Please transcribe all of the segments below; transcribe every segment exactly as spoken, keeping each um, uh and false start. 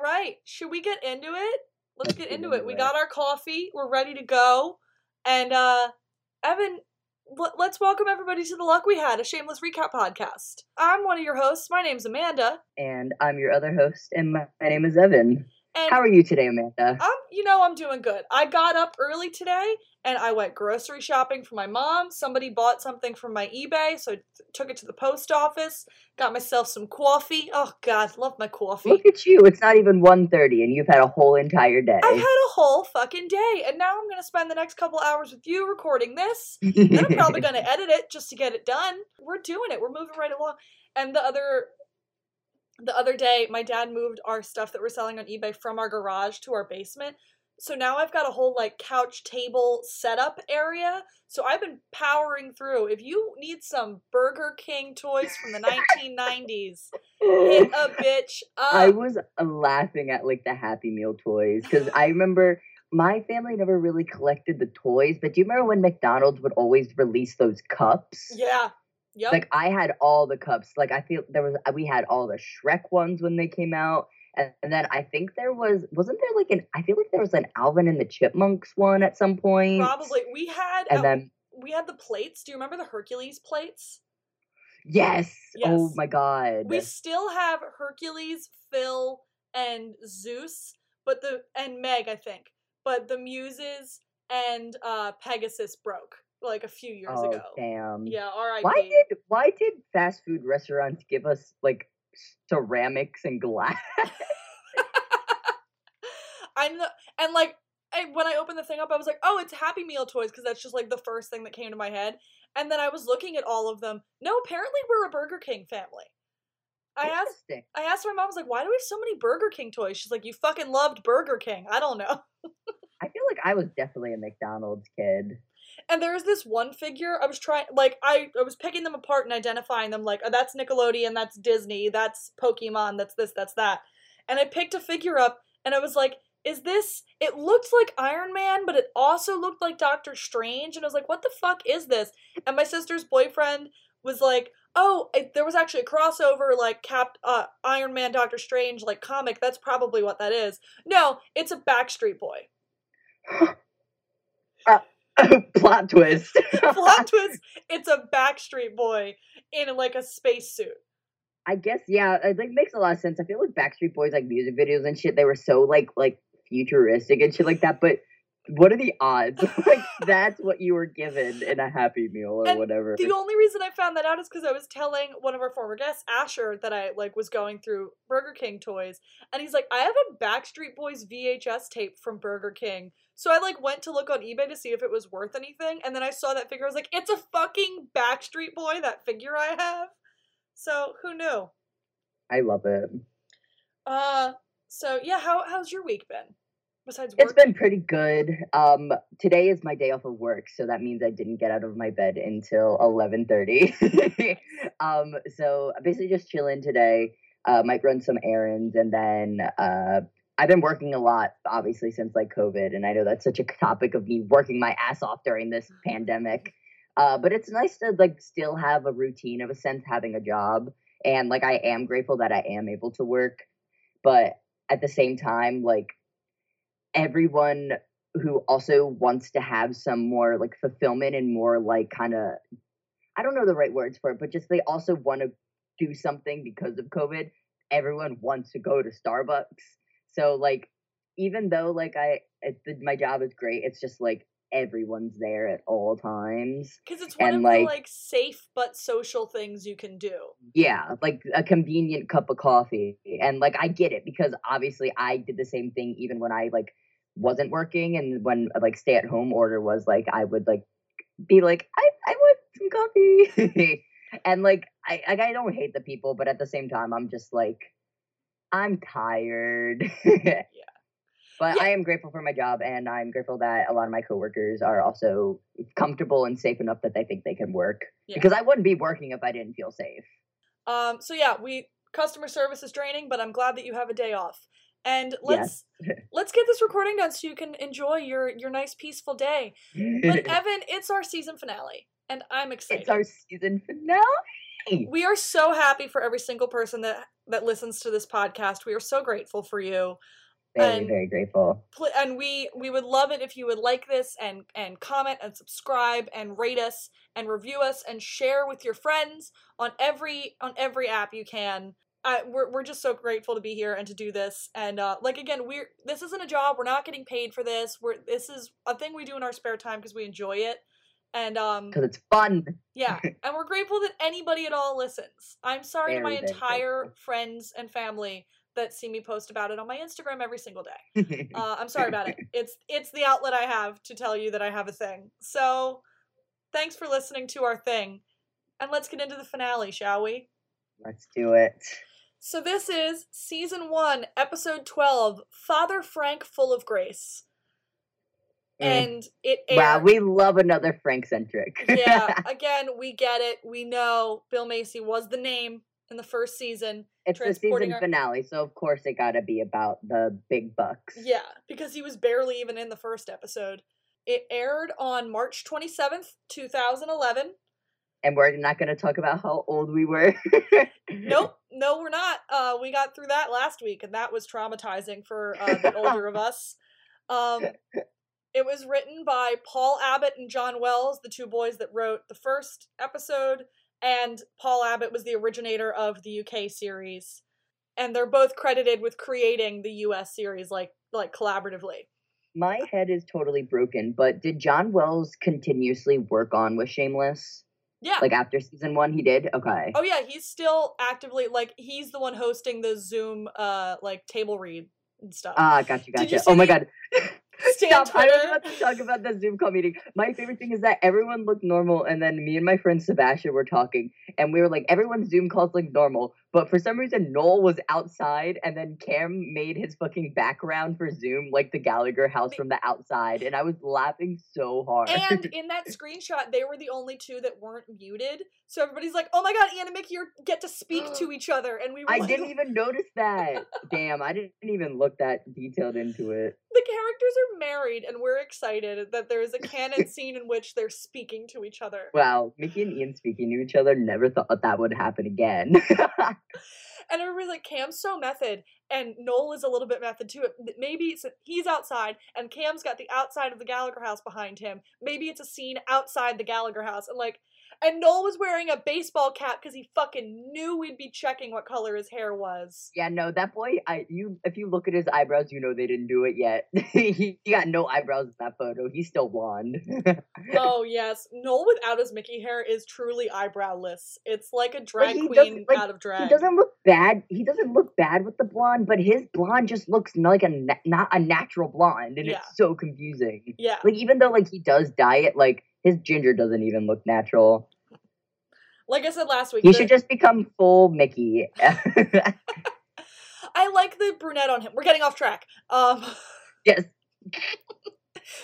All right. Should we get into it? Let's get into it. We got our coffee. We're ready to go. And uh, Evan, l- let's welcome everybody to The Luck We Had, a Shameless Recap podcast. I'm one of your hosts. My name's Amanda. And I'm your other host, and my, my name is Evan. And how are you today, Amanda? I'm, you know, I'm doing good. I got up early today, and I went grocery shopping for my mom. Somebody bought something from my eBay, so I t- took it to the post office, got myself some coffee. Oh, God, love my coffee. Look at you. It's not even one thirty, and you've had a whole entire day. I've had a whole fucking day, and now I'm going to spend the next couple hours with you recording this. Then I'm probably going to edit it just to get it done. We're doing it. We're moving right along. And the other... The other day, my dad moved our stuff that we're selling on eBay from our garage to our basement. So now I've got a whole, like, couch table setup area. So I've been powering through. If you need some Burger King toys from the nineteen nineties, hit a bitch up. I was laughing at, like, the Happy Meal toys because I remember... My family never really collected the toys, but do you remember when McDonald's would always release those cups? Yeah. Yep. Like, I had all the cups. Like, I feel there was, we had all the Shrek ones when they came out. And, and then I think there was, wasn't there like an, I feel like there was an Alvin and the Chipmunks one at some point. Probably. We had, and uh, then, we had the plates. Do you remember the Hercules plates? Yes. yes. Oh my God. We still have Hercules, Phil, and Zeus, but the, and Meg, I think, but the Muses and uh, Pegasus broke. Like a few years oh, ago. Oh, damn. Yeah, R I P. Why did why did fast food restaurants give us like ceramics and glass? I'm the, and like I, when I opened the thing up, I was like, oh, it's Happy Meal toys because that's just like the first thing that came to my head. And then I was looking at all of them. No, apparently we're a Burger King family. I asked I asked my mom, I was like, why do we have so many Burger King toys? She's like, you fucking loved Burger King. I don't know. I feel like I was definitely a McDonald's kid. And there's this one figure I was trying, like, I, I was picking them apart and identifying them, like, oh, that's Nickelodeon, that's Disney, that's Pokemon, that's this, that's that. And I picked a figure up, and I was like, is this, it looked like Iron Man, but it also looked like Doctor Strange, and I was like, what the fuck is this? And my sister's boyfriend was like, oh, I, there was actually a crossover, like, Cap, uh, Iron Man, Doctor Strange, like, comic, that's probably what that is. No, it's a Backstreet Boy. uh. Plot twist. Plot twist. It's a Backstreet Boy in like a spacesuit. I guess, yeah, it like, makes a lot of sense. I feel like Backstreet Boys, like music videos and shit, they were so like like futuristic and shit like that. But what are the odds? Like that's what you were given in a Happy Meal or and whatever. The only reason I found that out is because I was telling one of our former guests, Asher, that I like was going through Burger King toys, and he's like, I have a Backstreet Boys V H S tape from Burger King. So I, like, went to look on eBay to see if it was worth anything, and then I saw that figure. I was like, it's a fucking Backstreet Boy, that figure I have. So, who knew? I love it. Uh, so, yeah, how how's your week been? Besides work? It's been pretty good. Um, today is my day off of work, so that means I didn't get out of my bed until eleven thirty. um, so, basically just chilling today. Uh, might run some errands, and then, uh... I've been working a lot, obviously, since, like, COVID, and I know that's such a topic of me working my ass off during this pandemic, uh, but it's nice to, like, still have a routine of, a sense, having a job, and, like, I am grateful that I am able to work, but at the same time, like, everyone who also wants to have some more, like, fulfillment and more, like, kind of, I don't know the right words for it, but just they also want to do something because of COVID. Everyone wants to go to Starbucks. So, like, even though, like, I it, my job is great, it's just, like, everyone's there at all times. Because it's one and, of like, the, like, safe but social things you can do. Yeah, like, a convenient cup of coffee. And, like, I get it because, obviously, I did the same thing even when I, like, wasn't working. And when, like, stay-at-home order was, like, I would, like, be like, I, I want some coffee. And, like I, like, I don't hate the people, but at the same time, I'm just, like... I'm tired. yeah. But yeah. I am grateful for my job, and I'm grateful that a lot of my coworkers are also comfortable and safe enough that they think they can work. Yeah. Because I wouldn't be working if I didn't feel safe. Um. So yeah, we customer service is draining, but I'm glad that you have a day off. And let's yes. let's get this recording done so you can enjoy your your nice peaceful day. But Evan, it's our season finale, and I'm excited. It's our season finale. Yay! We are so happy for every single person that, that listens to this podcast. We are so grateful for you. Very, and, very grateful. Pl- and we, we would love it if you would like this and, and comment and subscribe and rate us and review us and share with your friends on every on every app you can. Uh, we're we're just so grateful to be here and to do this. And uh, like again, we're this isn't a job. We're not getting paid for this. We're this is a thing we do in our spare time because we enjoy it. And um, because it's fun. Yeah, and we're grateful that anybody at all listens. I'm sorry very, to my entire grateful. friends and family that see me post about it on my Instagram every single day. Uh, I'm sorry about it. It's it's the outlet I have to tell you that I have a thing. So thanks for listening to our thing. And let's get into the finale, shall we? Let's do it. So this is Season one, Episode twelve, Father Frank Full of Grace. Mm. And it aired... Wow, we love another Frank-centric. Yeah, again, we get it. We know Bill Macy was the name. In the first season. It's the season our... finale, so of course it gotta be about the big bucks. Yeah, because he was barely even in the first episode. It aired on March twenty-seventh, twenty eleven. And we're not gonna talk about how old we were. Nope, no we're not. Uh, we got through that last week, and that was traumatizing for uh, the older of us. Um, it was written by Paul Abbott and John Wells, the two boys that wrote the first episode. And Paul Abbott was the originator of the U K series. And they're both credited with creating the U S series, like, like collaboratively. My head is totally broken, but did John Wells continuously work on with Shameless? Yeah. Like, after season one, he did? Okay. Oh, yeah, he's still actively, like, he's the one hosting the Zoom, uh, like, table read and stuff. Ah, gotcha, gotcha. Oh, my God. Stop. I was about to talk about the Zoom call meeting. My favorite thing is that everyone looked normal, and then me and my friend Sebastian were talking, and we were like, everyone's Zoom calls look normal, but for some reason, Noel was outside, and then Cam made his fucking background for Zoom, like the Gallagher house from the outside, and I was laughing so hard. And in that screenshot, they were the only two that weren't muted, so everybody's like, oh my God, Ian and Mickey get to speak to each other, and we were I like... didn't even notice that. Damn, I didn't even look that detailed into it. The characters are married, and we're excited that there is a canon scene in which they're speaking to each other. Wow, Mickey and Ian speaking to each other, never thought that would happen again. And everybody's like, Cam's so method, and Noel is a little bit method too. Maybe he's outside, and Cam's got the outside of the Gallagher house behind him. Maybe it's a scene outside the Gallagher house, and like, and Noel was wearing a baseball cap because he fucking knew we'd be checking what color his hair was. Yeah, no, that boy, I you if you look at his eyebrows, you know they didn't do it yet. he, he got no eyebrows in that photo. He's still blonde. Oh, yes. Noel without his Mickey hair is truly eyebrowless. It's like a drag queen like, out of drag. He doesn't look bad. He doesn't look bad with the blonde, but his blonde just looks like a not a natural blonde, and yeah. It's so confusing. Yeah. Like, even though, like, he does dye it, like, his ginger doesn't even look natural. Like I said last week. He the... should just become full Mickey. I like the brunette on him. We're getting off track. Um, yes.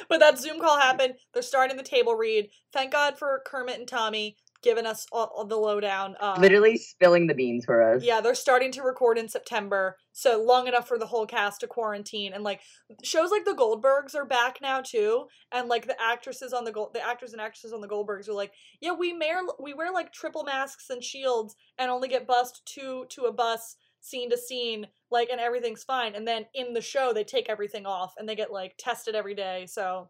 But that Zoom call happened. They're starting the table read. Thank God for Kermit and Tommy giving us all, all the lowdown. Um, Literally spilling the beans for us. Yeah, they're starting to record in September. So long enough for the whole cast to quarantine. And like shows like The Goldbergs are back now too. And like the actresses on the Gold, the actors and actresses on The Goldbergs are like, yeah, we wear we wear like triple masks and shields and only get bussed two to a bus scene to scene. Like, and everything's fine. And then in the show they take everything off and they get like tested every day. So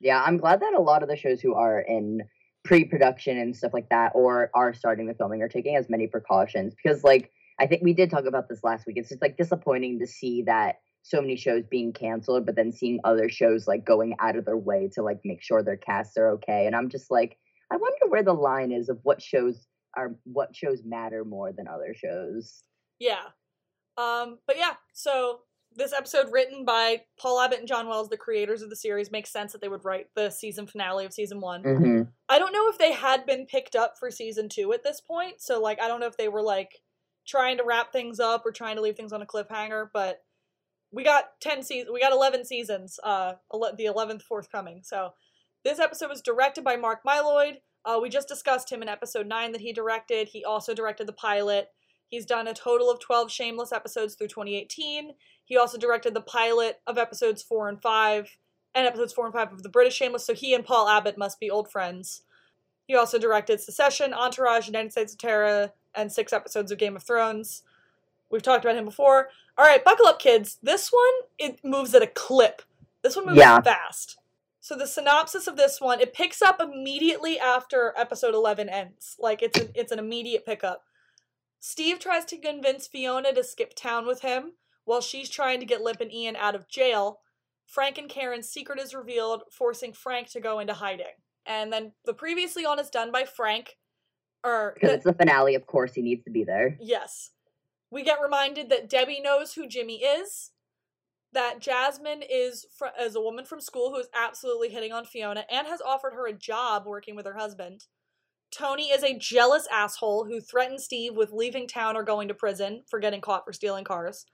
yeah, I'm glad that a lot of the shows who are in pre-production and stuff like that or are starting the filming are taking as many precautions, because like I think we did talk about this last week. It's just like disappointing to see that so many shows being canceled, but then seeing other shows like going out of their way to like make sure their casts are okay. And I'm just like, I wonder where the line is of what shows are what shows matter more than other shows. Yeah. Um but yeah, so this episode written by Paul Abbott and John Wells, the creators of the series, makes sense that they would write the season finale of season one. Mm-hmm. I don't know if they had been picked up for season two at this point. So like, I don't know if they were like trying to wrap things up or trying to leave things on a cliffhanger, but we got ten seasons, we got eleven seasons, uh, the eleventh forthcoming. So this episode was directed by Mark Mylod. Uh, we just discussed him in episode nine that he directed. He also directed the pilot. He's done a total of twelve Shameless episodes through twenty eighteen. He also directed the pilot of episodes four and five and episodes four and five of the British Shameless. So he and Paul Abbott must be old friends. He also directed Succession, Entourage, United States of Terror, and six episodes of Game of Thrones. We've talked about him before. All right, buckle up, kids. This one, it moves at a clip. This one moves yeah. fast. So the synopsis of this one, it picks up immediately after episode eleven ends. Like, it's an, it's an immediate pickup. Steve tries to convince Fiona to skip town with him while she's trying to get Lip and Ian out of jail. Frank and Karen's secret is revealed, forcing Frank to go into hiding. And then the previously on is done by Frank. Or because it's the finale, of course he needs to be there. Yes. We get reminded that Debbie knows who Jimmy is, that Jasmine is fr- is a woman from school who is absolutely hitting on Fiona and has offered her a job working with her husband. Tony is a jealous asshole who threatens Steve with leaving town or going to prison for getting caught for stealing cars.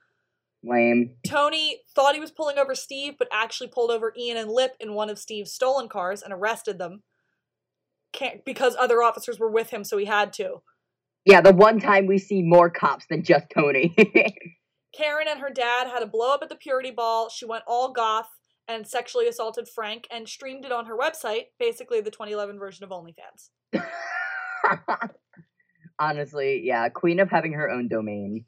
Lame. Tony thought he was pulling over Steve, but actually pulled over Ian and Lip in one of Steve's stolen cars and arrested them. Can't, because other officers were with him, so he had to. Yeah, the one time we see more cops than just Tony. Karen and her dad had a blow-up at the purity ball. She went all goth and sexually assaulted Frank and streamed it on her website, basically the twenty eleven version of OnlyFans. Honestly, yeah, queen of having her own domain.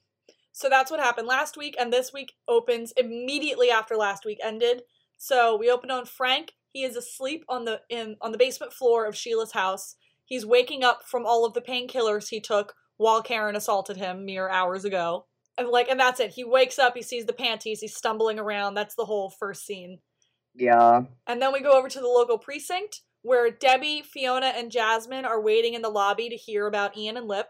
So that's what happened last week, and this week opens immediately after last week ended. So we open on Frank. He is asleep on the in on the basement floor of Sheila's house. He's waking up from all of the painkillers he took while Karen assaulted him mere hours ago. And like, and that's it. He wakes up, he sees the panties, he's stumbling around. That's the whole first scene. Yeah. And then we go over to the local precinct where Debbie, Fiona, and Jasmine are waiting in the lobby to hear about Ian and Lip.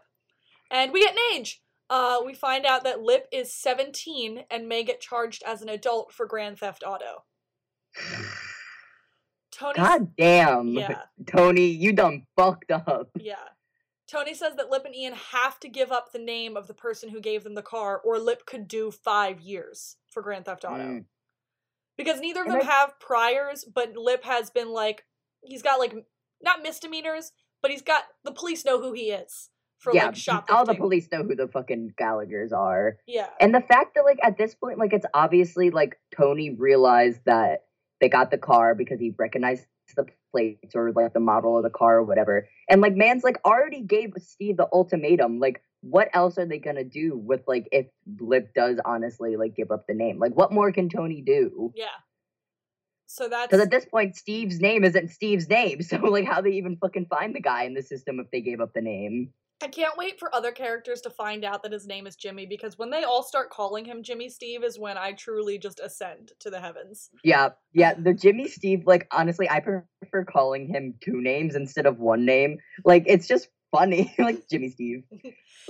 And we get an age. Uh, we find out that Lip is seventeen and may get charged as an adult for Grand Theft Auto. Tony, God damn, yeah. Tony, you done fucked up. Yeah. Tony says that Lip and Ian have to give up the name of the person who gave them the car, or Lip could do five years for Grand Theft Auto. Mm. Because neither of them I... have priors, but Lip has been like, he's got like, not misdemeanors, but he's got, the police know who he is. For, yeah, like, all the police know who the fucking Gallaghers are. Yeah. And the fact that, like, at this point, like, it's obviously, like, Tony realized that they got the car because he recognized the plates or, like, the model of the car or whatever. And, like, man's, like, already gave Steve the ultimatum. Like, what else are they gonna do with, like, if Lip does honestly, like, give up the name? Like, what more can Tony do? Yeah. So that's... Because at this point, Steve's name isn't Steve's name. So, like, how they even fucking find the guy in the system if they gave up the name? I can't wait for other characters to find out that his name is Jimmy, because when they all start calling him Jimmy Steve is when I truly just ascend to the heavens. Yeah, yeah, the Jimmy Steve, like, honestly, I prefer calling him two names instead of one name. Like, it's just funny, like, Jimmy Steve.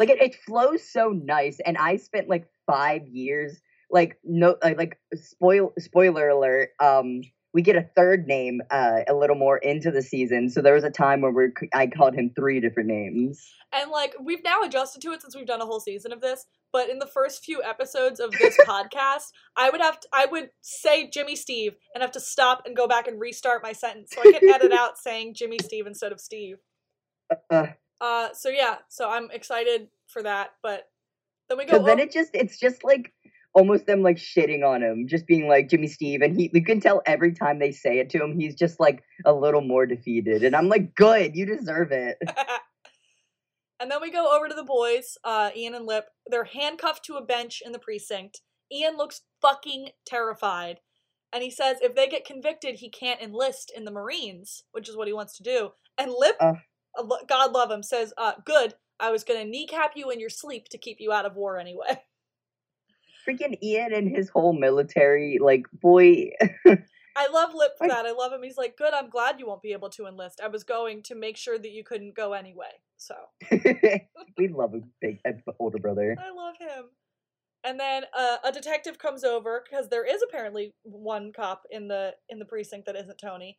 Like, it, it flows so nice, and I spent, like, five years, like, no, like, spoil, spoiler alert, um... we get a third name uh, a little more into the season. So there was a time where we're, I called him three different names. And, like, we've now adjusted to it since we've done a whole season of this. But in the first few episodes of this podcast, I would have to, I would say Jimmy Steve and have to stop and go back and restart my sentence. So I could edit out saying Jimmy Steve instead of Steve. Uh, uh, so, yeah. So I'm excited for that. But then we go. Then it just, it's just like. Almost them, like, shitting on him, just being like, Jimmy Steve, and he, you can tell every time they say it to him, he's just, like, a little more defeated, and I'm like, good, you deserve it. And then we go over to the boys, uh, Ian and Lip. They're handcuffed to a bench in the precinct. Ian looks fucking terrified, and he says if they get convicted, he can't enlist in the Marines, which is what he wants to do, and Lip, uh, God love him, says, uh, good, I was gonna kneecap you in your sleep to keep you out of war anyway. Freaking Ian and his whole military, like, boy. I love Lip for that. I love him. He's like, good, I'm glad you won't be able to enlist. I was going to make sure that you couldn't go anyway, so. We love a big older brother. I love him. And then uh, a detective comes over, because there is apparently one cop in the in the precinct that isn't Tony.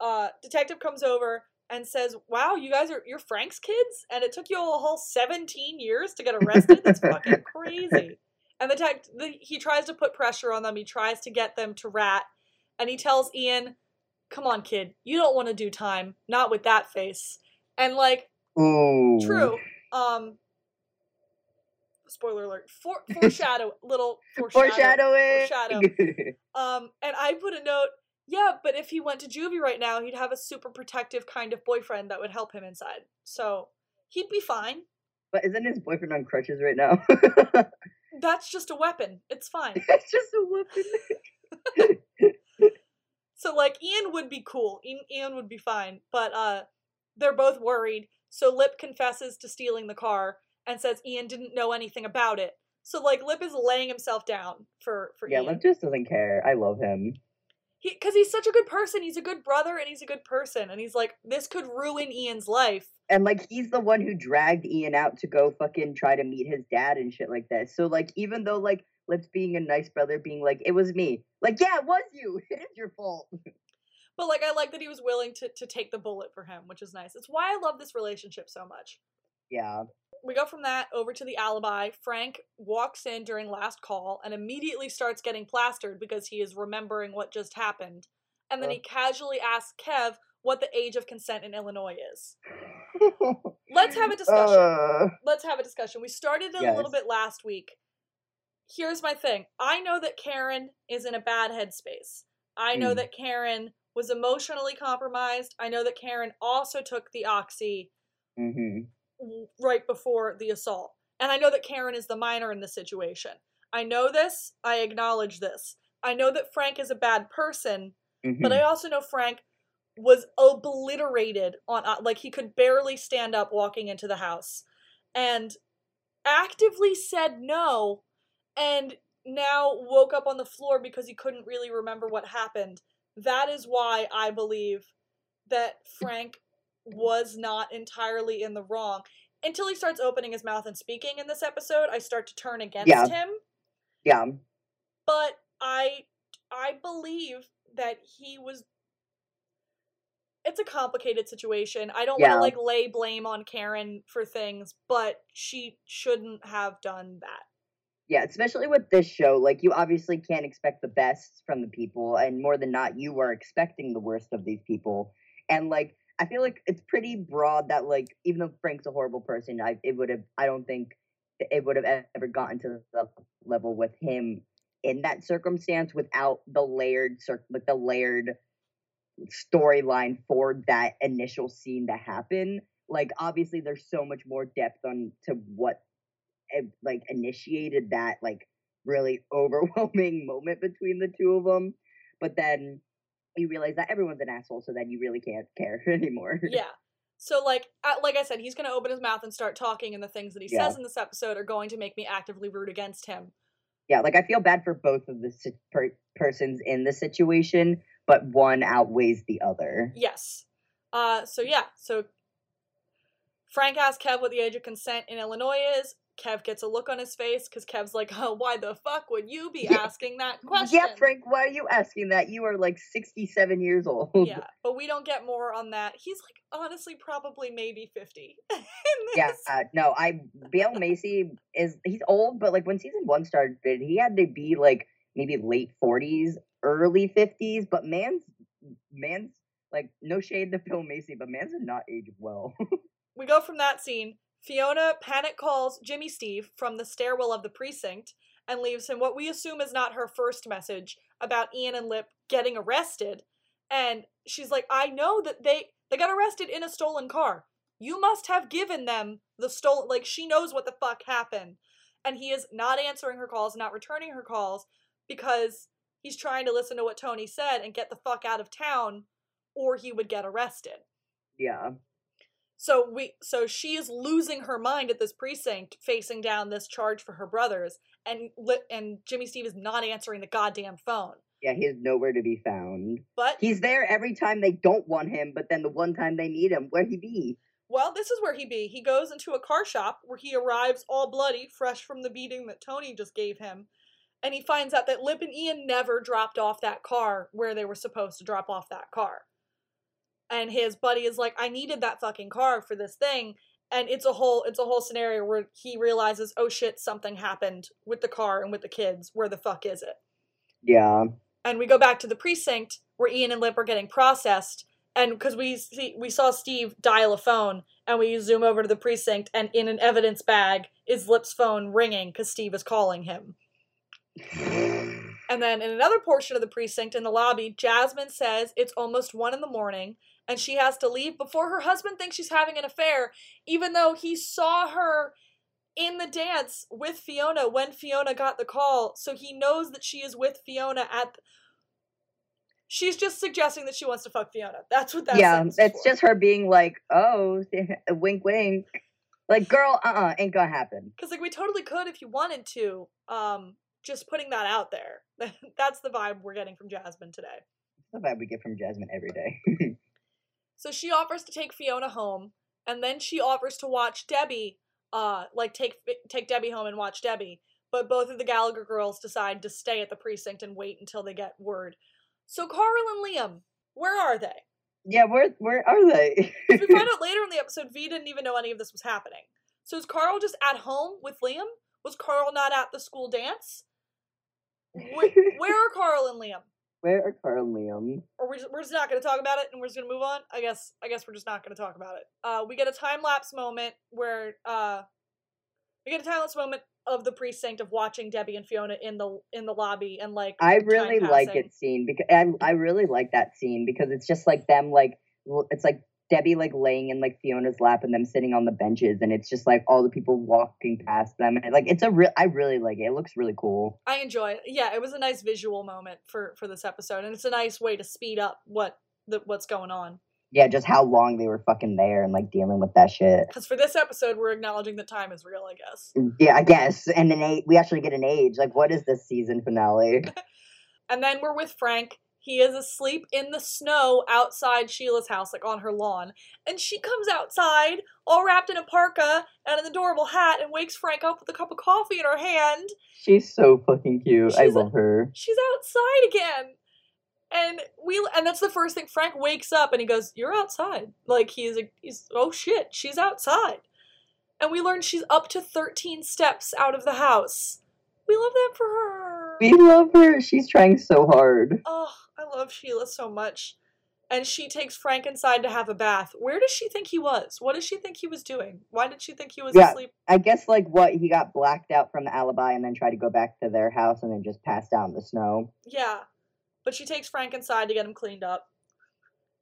Uh, detective comes over and says, wow, you guys are, you're Frank's kids? And it took you a whole seventeen years to get arrested? That's fucking crazy. And the tech, the, he tries to put pressure on them. He tries to get them to rat. And he tells Ian, come on, kid. You don't want to do time. Not with that face. And, like, ooh. True. Um, spoiler alert. For, foreshadow. Little foreshadow, foreshadowing. Foreshadowing. Um, and I put a note, Yeah, but if he went to juvie right now, he'd have a super protective kind of boyfriend that would help him inside. So he'd be fine. But isn't his boyfriend on crutches right now? That's just a weapon. It's fine. It's just a weapon. So, like, Ian would be cool. Ian would be fine. But uh, they're both worried. So Lip confesses to stealing the car and says Ian didn't know anything about it. So, like, Lip is laying himself down for, for yeah, Ian. Yeah, Lip just doesn't care. I love him. Because he, he's such a good person. He's a good brother and he's a good person. And he's like, this could ruin Ian's life. And, like, he's the one who dragged Ian out to go fucking try to meet his dad and shit like that. So, like, even though, like, Lip's being a nice brother, being like, it was me. Like, yeah, it was you. It is your fault. But, like, I like that he was willing to, to take the bullet for him, which is nice. It's why I love this relationship so much. Yeah. We go from that over to the alibi. Frank walks in during last call and immediately starts getting plastered because he is remembering what just happened. And then uh. he casually asks Kev what the age of consent in Illinois is. Let's have a discussion. Uh. Let's have a discussion. We started it yes. a little bit last week. Here's my thing. I know that Karen is in a bad headspace. I know mm. that Karen was emotionally compromised. I know that Karen also took the Oxy. Mm-hmm. Right before the assault. And I know that Karen is the minor in the situation. I know this. I acknowledge this. I know that Frank is a bad person, mm-hmm. but I also know Frank was obliterated on, like, he could barely stand up walking into the house and actively said no and now woke up on the floor because he couldn't really remember what happened. That is why I believe that Frank was not entirely in the wrong. Until he starts opening his mouth and speaking in this episode, I start to turn against yeah. him. Yeah. But I I believe that he was... It's a complicated situation. I don't yeah. want to, like, lay blame on Karen for things, but she shouldn't have done that. Yeah, especially with this show. Like, you obviously can't expect the best from the people, and more than not, you are expecting the worst of these people. And, like, I feel like it's pretty broad that, like, even though Frank's a horrible person, I it would have I don't think it would have ever gotten to the level with him in that circumstance without the layered like the layered storyline for that initial scene to happen. Like, obviously, there's so much more depth on to what like initiated that like really overwhelming moment between the two of them, but then you realize that everyone's an asshole, so then you really can't care anymore. Yeah. So, like, like I said, he's going to open his mouth and start talking, and the things that he yeah. says in this episode are going to make me actively root against him. Yeah, like, I feel bad for both of the si- per- persons in the situation, but one outweighs the other. Yes. Uh. So, yeah. So, Frank asks Kev what the age of consent in Illinois is. Kev gets a look on his face because Kev's like, oh, why the fuck would you be yeah. asking that question? Yeah, Frank, why are you asking that? You are like sixty-seven years old. Yeah, but we don't get more on that. He's like, honestly, probably maybe fifty. Yeah, uh, no, I, Bill Macy is, he's old, but like when season one started, he had to be like maybe late forties, early fifties, but man's, man's like, no shade to Bill Macy, but man's not aged well. We go from that scene. Fiona panic calls Jimmy Steve from the stairwell of the precinct and leaves him what we assume is not her first message about Ian and Lip getting arrested. And she's like, I know that they, they got arrested in a stolen car. You must have given them the stolen, like she knows what the fuck happened. And he is not answering her calls, not returning her calls because he's trying to listen to what Tony said and get the fuck out of town or he would get arrested. Yeah. So we, so she is losing her mind at this precinct, facing down this charge for her brothers, and and Jimmy Steve is not answering the goddamn phone. Yeah, he is nowhere to be found. But he's there every time they don't want him, but then the one time they need him, where'd he be? Well, this is where he be. He goes into a car shop where he arrives all bloody, fresh from the beating that Tony just gave him, and he finds out that Lip and Ian never dropped off that car where they were supposed to drop off that car. And his buddy is like, I needed that fucking car for this thing. And it's a whole it's a whole scenario where he realizes, oh shit, something happened with the car and with the kids. Where the fuck is it? Yeah. And we go back to the precinct where Ian and Lip are getting processed. And because we see, we saw Steve dial a phone and we zoom over to the precinct and in an evidence bag is Lip's phone ringing because Steve is calling him. And then in another portion of the precinct in the lobby, Jasmine says it's almost one in the morning and she has to leave before her husband thinks she's having an affair, even though he saw her in the dance with Fiona when Fiona got the call. So he knows that she is with Fiona at... She's just suggesting that she wants to fuck Fiona. That's what that yeah, sentence is. Yeah, it's for. Just her being like, oh, wink, wink. Like, girl, uh-uh, ain't gonna happen. Because, like, we totally could if you wanted to. Um, just putting that out there. That's the vibe we're getting from Jasmine today. That's the vibe we get from Jasmine every day. So she offers to take Fiona home, and then she offers to watch Debbie, uh, like, take take Debbie home and watch Debbie. But both of the Gallagher girls decide to stay at the precinct and wait until they get word. So Carl and Liam, where are they? Yeah, where where are they? If we find out later in the episode, V didn't even know any of this was happening. So is Carl just at home with Liam? Was Carl not at the school dance? Where, where are Carl and Liam? Where are Carl and Liam? Or we're just, we're just not going to talk about it, and we're just going to move on? I guess I guess we're just not going to talk about it. Uh, we get a time-lapse moment where... Uh, we get a time-lapse moment of the precinct of watching Debbie and Fiona in the in the lobby and like I really like it scene because I I really like that scene because it's just like them like it's like Debbie like laying in like Fiona's lap and them sitting on the benches and it's just like all the people walking past them and like it's a real I really like it. It looks really cool. I enjoy it. Yeah, it was a nice visual moment for for this episode and it's a nice way to speed up what the, what's going on. Yeah, just how long they were fucking there and, like, dealing with that shit. Because for this episode, we're acknowledging that time is real, I guess. Yeah, I guess. And an age, we actually get an age. Like, what is this season finale? And then we're with Frank. He is asleep in the snow outside Sheila's house, like, on her lawn. And she comes outside, all wrapped in a parka and an adorable hat, and wakes Frank up with a cup of coffee in her hand. She's so fucking cute. She's I love a- her. She's outside again. And we, and that's the first thing. Frank wakes up and he goes, "You're outside." Like he's, a, he's, oh shit, she's outside. And we learn she's up to thirteen steps out of the house. We love that for her. We love her. She's trying so hard. Oh, I love Sheila so much. And she takes Frank inside to have a bath. Where does she think he was? What does she think he was doing? Why did she think he was yeah, asleep? I guess like what he got blacked out from the alibi and then tried to go back to their house and then just passed out in the snow. Yeah. But she takes Frank inside to get him cleaned up.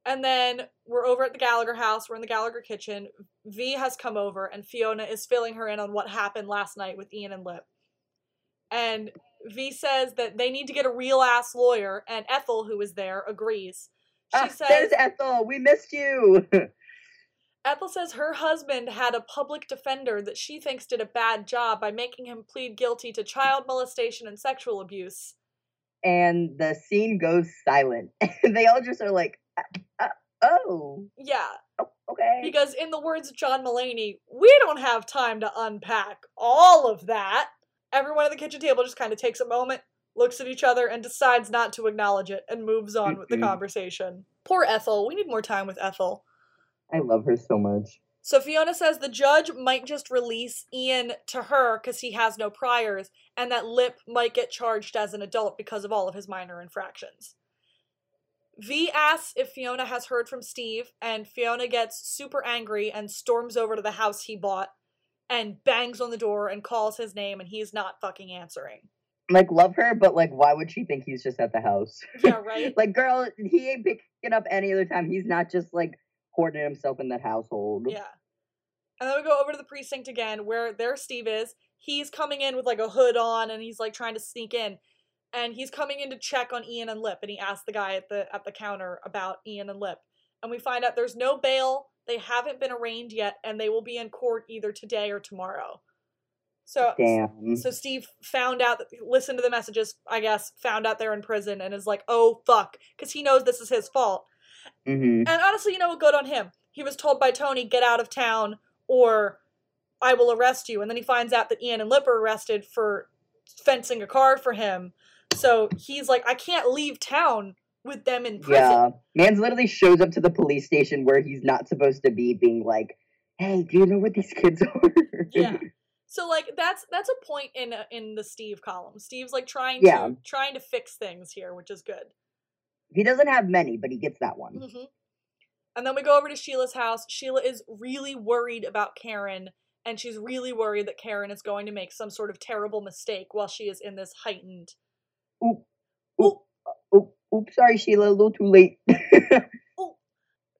And then we're over at the Gallagher house. We're in the Gallagher kitchen. V has come over, and Fiona is filling her in on what happened last night with Ian and Lip. And V says that they need to get a real-ass lawyer, and Ethel, who is there, agrees. She ah, says, there's Ethel! We missed you! Ethel says her husband had a public defender that she thinks did a bad job by making him plead guilty to child molestation and sexual abuse. And the scene goes silent. They all just are like, uh, oh. Yeah. Oh, okay. Because in the words of John Mulaney, we don't have time to unpack all of that. Everyone at the kitchen table just kind of takes a moment, looks at each other, and decides not to acknowledge it and moves on mm-hmm. with the conversation. Poor Ethel. We need more time with Ethel. I love her so much. So Fiona says the judge might just release Ian to her because he has no priors, and that Lip might get charged as an adult because of all of his minor infractions. V asks if Fiona has heard from Steve, and Fiona gets super angry and storms over to the house he bought and bangs on the door and calls his name, and he's not fucking answering. Like, love her, but, like, why would she think he's just at the house? Yeah, right? Like, girl, he ain't picking up any other time. He's not just, like... hoarding himself in that household. Yeah. And then we go over to the precinct again where there Steve is. He's coming in with like a hood on and he's like trying to sneak in. And he's coming in to check on Ian and Lip, and he asks the guy at the at the counter about Ian and Lip. And we find out there's no bail, they haven't been arraigned yet, and they will be in court either today or tomorrow. So Damn. So Steve found out, that, listened to the messages, I guess, found out they're in prison and is like, oh fuck, because he knows this is his fault. Mm-hmm. And honestly, you know what, good on him. He was told by Tony, get out of town or I will arrest you. And then he finds out that Ian and Lip are arrested for fencing a car for him. So he's like, I can't leave town with them in prison. Yeah. Man's literally shows up to the police station where he's not supposed to be, being like, hey, do you know what these kids are? Yeah. So like, that's that's a point in uh, in the Steve column. Steve's like trying yeah. to trying to fix things here, which is good. He doesn't have many, but he gets that one. Mm-hmm. And then we go over to Sheila's house. Sheila is really worried about Karen, and she's really worried that Karen is going to make some sort of terrible mistake while she is in this heightened... Ooh, Oops, sorry, Sheila, a little too late.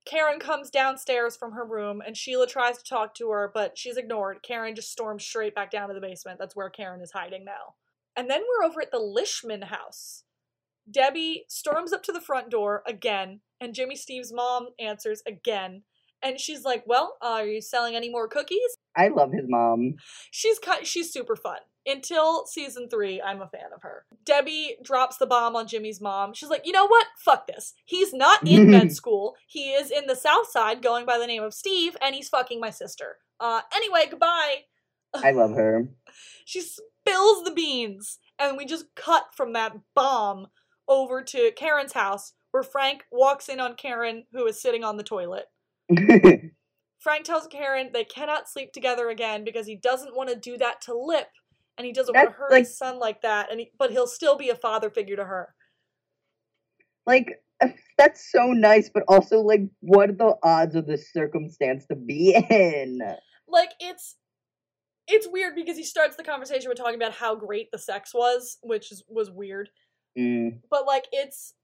Karen comes downstairs from her room, and Sheila tries to talk to her, but she's ignored. Karen just storms straight back down to the basement. That's where Karen is hiding now. And then we're over at the Lishman house. Debbie storms up to the front door again, and Jimmy Steve's mom answers again. And she's like, well, uh, are you selling any more cookies? I love his mom. She's cu- she's super fun. Until season three, I'm a fan of her. Debbie drops the bomb on Jimmy's mom. She's like, you know what? Fuck this. He's not in med school. He is in the South Side going by the name of Steve, and he's fucking my sister. Uh, anyway, goodbye. I love her. She spills the beans, and we just cut from that bomb over to Karen's house, where Frank walks in on Karen, who is sitting on the toilet. Frank tells Karen they cannot sleep together again because he doesn't want to do that to Lip, and he doesn't That's want to hurt like, his son like that, and he, but he'll still be a father figure to her. Like, that's so nice, but also, like, what are the odds of this circumstance to be in? Like, it's it's weird because he starts the conversation with talking about how great the sex was, which is, was weird. Mm. But, like, it's...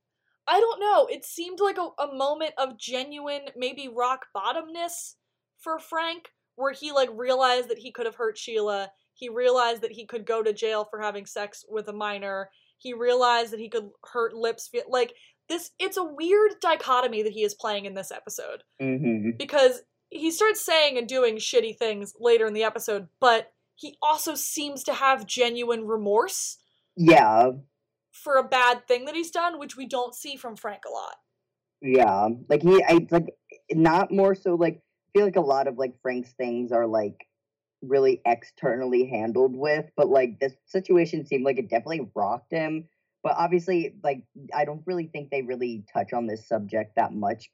I don't know. It seemed like a, a moment of genuine, maybe rock bottomness for Frank, where he, like, realized that he could have hurt Sheila. He realized that he could go to jail for having sex with a minor. He realized that he could hurt Lip's... Like, this... It's a weird dichotomy that he is playing in this episode. Mm-hmm. Because he starts saying and doing shitty things later in the episode, but he also seems to have genuine remorse. Yeah. For a bad thing that he's done, which we don't see from Frank a lot. Yeah. Like, he... I like, not more so, like... I feel like a lot of, like, Frank's things are, like... really externally handled with, but like this situation seemed like it definitely rocked him, but obviously like I don't really think they really touch on this subject that much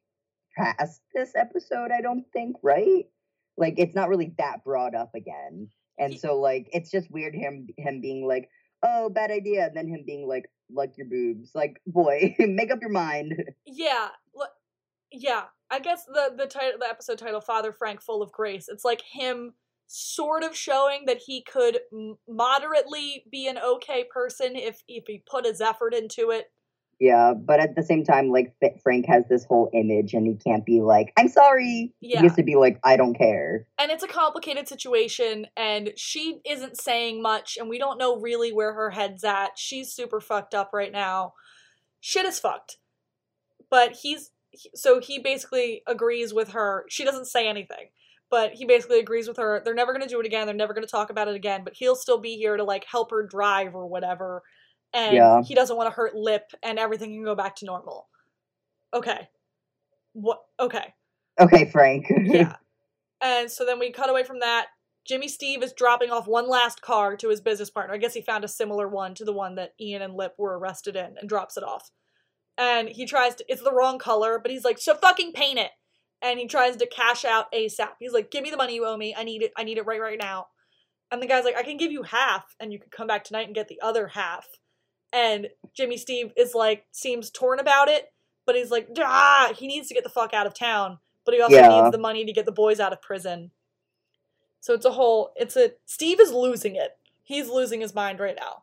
past this episode, I don't think, right? Like it's not really that brought up again, and so like it's just weird him him being like, oh, bad idea, and then him being like, like your boobs, like, boy, make up your mind. Yeah. Yeah, I guess the the title, the episode title, Father Frank Full of Grace, it's like him sort of showing that he could moderately be an okay person if if he put his effort into it. Yeah, but at the same time, like, Frank has this whole image, and he can't be like, I'm sorry. Yeah. He has to be like, I don't care. And it's a complicated situation, and she isn't saying much, and we don't know really where her head's at. She's super fucked up right now. Shit is fucked. But he's... So he basically agrees with her. She doesn't say anything. But he basically agrees with her. They're never going to do it again. They're never going to talk about it again. But he'll still be here to, like, help her drive or whatever. And yeah. He doesn't want to hurt Lip, and everything can go back to normal. Okay. What? Okay. Okay, Frank. Yeah. And so then we cut away from that. Jimmy Steve is dropping off one last car to his business partner. I guess he found a similar one to the one that Ian and Lip were arrested in, and drops it off. And he tries to... It's the wrong color, but he's like, so fucking paint it. And he tries to cash out ASAP. He's like, give me the money you owe me. I need it. I need it right, right now. And the guy's like, I can give you half, and you can come back tonight and get the other half. And Jimmy Steve is like, seems torn about it, but he's like, ah, he needs to get the fuck out of town. But he also yeah. needs the money to get the boys out of prison. So it's a whole, it's a, Steve is losing it. He's losing his mind right now.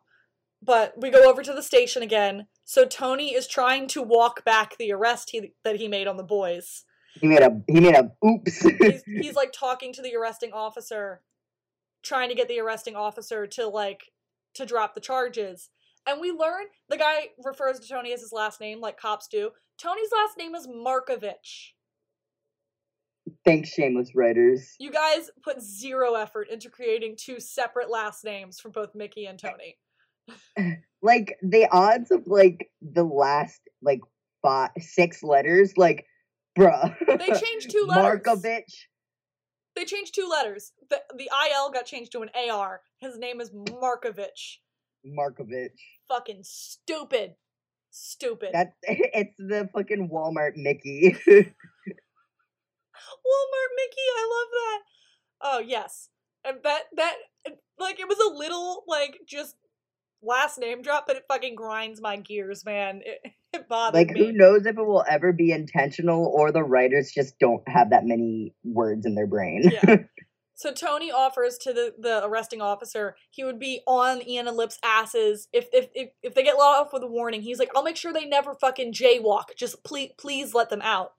But we go over to the station again. So Tony is trying to walk back the arrest he, that he made on the boys. He made a, he made a, oops. he's, he's, like, talking to the arresting officer, trying to get the arresting officer to, like, to drop the charges. And we learn, the guy refers to Tony as his last name, like cops do. Tony's last name is Markovich. Thanks, Shameless writers. You guys put zero effort into creating two separate last names for both Mickey and Tony. Like, the odds of, like, the last, like, five, six letters, like, bruh. They changed two letters. Markovich. They changed two letters. The, the I L got changed to an A R. His name is Markovich. Markovich. Fucking stupid. Stupid. That, it's the fucking Walmart Mickey. Walmart Mickey, I love that. Oh, yes. And that, that, like, it was a little, like, just last name drop, but it fucking grinds my gears, man. It, it bothers me. Like, who knows if it will ever be intentional, or the writers just don't have that many words in their brain. Yeah. So Tony offers to the, the arresting officer he would be on Ian and Lip's asses if, if if if they get let off with a warning. He's like, I'll make sure they never fucking jaywalk. Just please please let them out.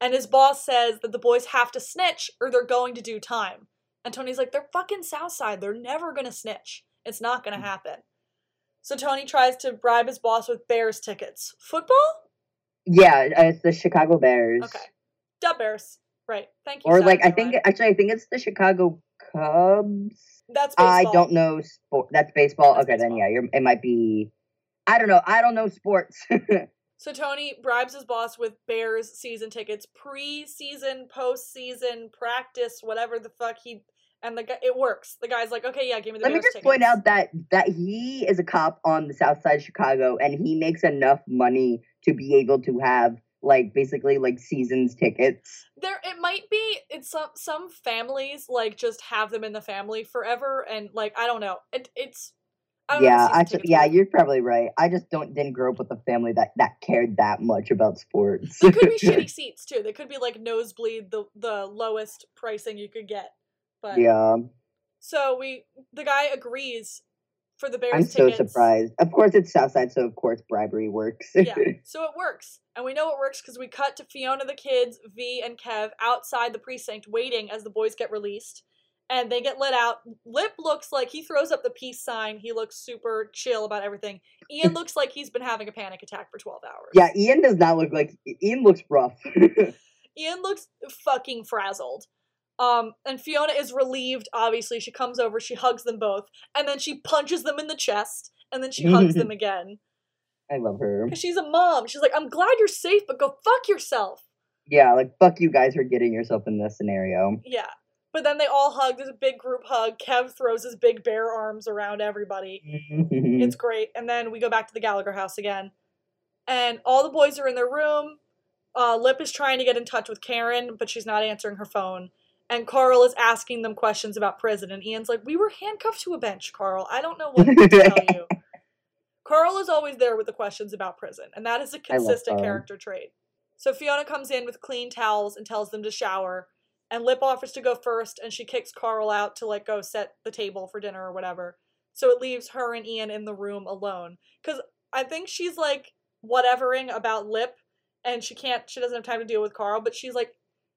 And his boss says that the boys have to snitch or they're going to do time. And Tony's like, they're fucking Southside. They're never gonna snitch. It's not gonna happen. So Tony tries to bribe his boss with Bears tickets. Football? Yeah, it's the Chicago Bears. Okay. Duh Bears. Right. Thank you. Or, Saturday, like, I think, right? actually, I think it's the Chicago Cubs. That's baseball. I don't know. Sport. That's baseball. That's okay, baseball. Then, yeah, you're, it might be, I don't know. I don't know sports. So Tony bribes his boss with Bears season tickets, pre-season, post-season, practice, whatever the fuck he, and the guy, it works. The guy's like, okay, yeah, give me the Let Bears tickets. Let me just tickets. point out that, that he is a cop on the South Side of Chicago, and he makes enough money to be able to have, like, basically, like, seasons tickets. There, it might be, it's some, some families, like, just have them in the family forever, and, like, I don't know. It, it's, I don't yeah, know I, yeah, you're probably right. I just don't, didn't grow up with a family that, that cared that much about sports. There could be shitty seats, too. They could be, like, nosebleed, the, the lowest pricing you could get. But, yeah. So, we, the guy agrees for the Bears I'm tickets. I'm so surprised. Of course it's Southside, so of course bribery works. Yeah, so it works. And we know it works because we cut to Fiona, the kids, V, and Kev outside the precinct waiting as the boys get released. And they get let out. Lip looks like he throws up the peace sign. He looks super chill about everything. Ian looks like he's been having a panic attack for twelve hours. Yeah, Ian does not look like... Ian looks rough. Ian looks fucking frazzled. Um, and Fiona is relieved, obviously. She comes over, she hugs them both, and then she punches them in the chest, and then she hugs them again. I love her. Because she's a mom. She's like, I'm glad you're safe, but go fuck yourself. Yeah, like, fuck you guys for getting yourself in this scenario. Yeah. But then they all hug. There's a big group hug. Kev throws his big bear arms around everybody. It's great. And then we go back to the Gallagher house again. And all the boys are in their room. Uh, Lip is trying to get in touch with Karen, but she's not answering her phone. And Carl is asking them questions about prison. And Ian's like, we were handcuffed to a bench, Carl. I don't know what to tell you. Carl is always there with the questions about prison. And that is a consistent character trait. So Fiona comes in with clean towels and tells them to shower. And Lip offers to go first, and she kicks Carl out to, like, go set the table for dinner or whatever. So it leaves her and Ian in the room alone. Because I think she's, like, whatevering about Lip, and she can't, she doesn't have time to deal with Carl, but she's, like,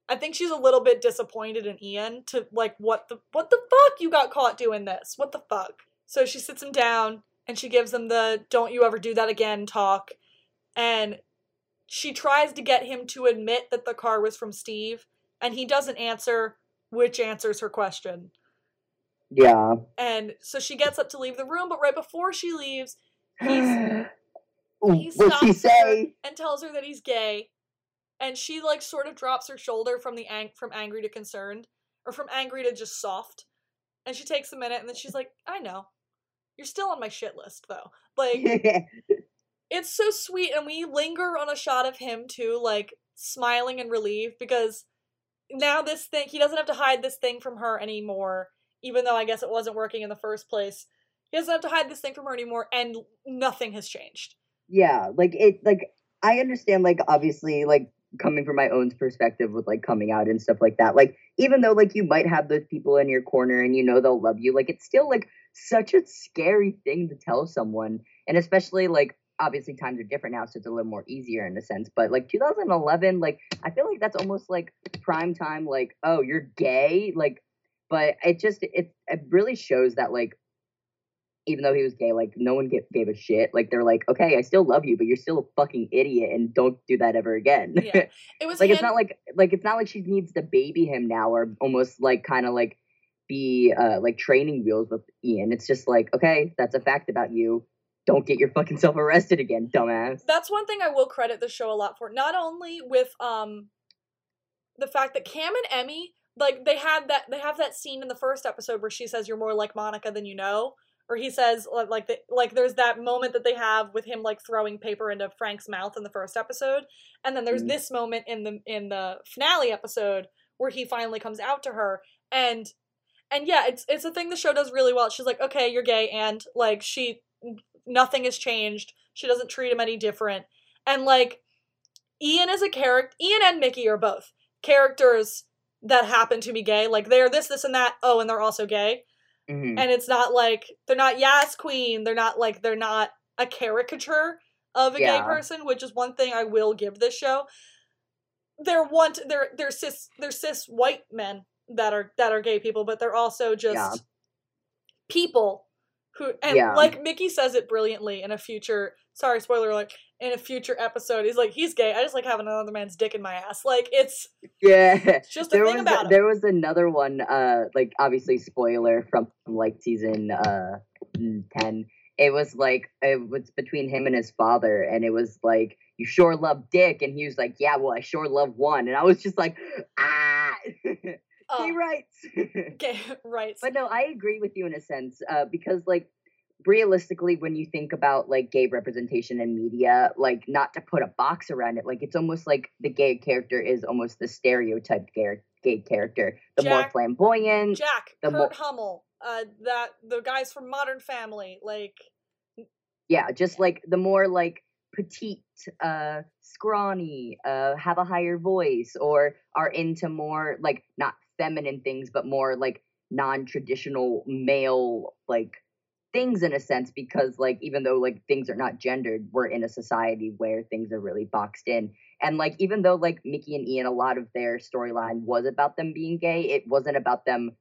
I think she's a little bit disappointed in Ian to, like, what the, what the fuck you got caught doing this? What the fuck? So she sits him down, and she gives him the don't you ever do that again talk, and she tries to get him to admit that the car was from Steve. And he doesn't answer, which answers her question. Yeah. And so she gets up to leave the room, but right before she leaves, he's, he stops she say? her and tells her that he's gay. And she, like, sort of drops her shoulder from the ang- from angry to concerned, or from angry to just soft. And she takes a minute, and then she's like, I know. You're still on my shit list, though. Like, it's so sweet, and we linger on a shot of him, too, like, smiling and relieved, because... Now this thing, he doesn't have to hide this thing from her anymore, even though I guess it wasn't working in the first place. He doesn't have to hide this thing from her anymore, and nothing has changed. Yeah, like, it, like, I understand, like, obviously, like, coming from my own perspective with, like, coming out and stuff like that. Like, even though, like, you might have those people in your corner and you know they'll love you, like, it's still, like, such a scary thing to tell someone. And especially, like, obviously times are different now, so it's a little more easier in a sense, but, like, two thousand eleven, like, I feel like that's almost, like, prime time, like, oh, you're gay? Like, but it just, it, it really shows that, like, even though he was gay, like, no one get, gave a shit. Like, they're like, okay, I still love you, but you're still a fucking idiot, and don't do that ever again. Yeah. It was like, hand- it's not like, like, it's not like she needs to baby him now, or almost, like, kind of, like, be, uh, like, training wheels with Ian. It's just like, okay, that's a fact about you. Don't get your fucking self arrested again, dumbass. That's one thing I will credit the show a lot for. Not only with um, the fact that Cam and Emmy, like, they had that, they have that scene in the first episode where she says, "You're more like Monica than you know," or he says, like, the, like, there's that moment that they have with him, like, throwing paper into Frank's mouth in the first episode, and then there's mm-hmm. this moment in the in the finale episode where he finally comes out to her, and and yeah, it's it's a thing the show does really well. She's like, "Okay, you're gay," and, like, she. Nothing has changed. She doesn't treat him any different. And, like, Ian is a character. Ian and Mickey are both characters that happened to be gay. Like, they're this, this, and that. Oh, and they're also gay. Mm-hmm. And it's not like, they're not Yas Queen. They're not like, they're not a caricature of a yeah. gay person, which is one thing I will give this show. They're want they're they're cis they're cis white men that are that are gay people, but they're also just yeah. people who and yeah. like Mickey says it brilliantly in a future sorry, spoiler alert, in a future episode. He's like, he's gay. I just like having another man's dick in my ass. Like, it's yeah. it's just a there thing was, about it. There was another one, uh like obviously spoiler from like season uh ten. It was like, it was between him and his father, and it was like, you sure love dick, and he was like, yeah, well, I sure love one, and I was just like, ah, uh, gay rights. Gay rights. But no, I agree with you in a sense, uh, because, like, realistically, when you think about, like, gay representation in media, like, not to put a box around it, like, it's almost like the gay character is almost the stereotyped gay, gay character. The Jack, more flamboyant. Jack, the Kurt mo- Hummel. Uh, that the guys from Modern Family, like, yeah, just like the more like petite, uh, scrawny, uh, have a higher voice, or are into more like not feminine things, but more like non-traditional male like things in a sense. Because like even though like things are not gendered, we're in a society where things are really boxed in. And like even though like Mickey and Ian, a lot of their storyline was about them being gay, it wasn't about them.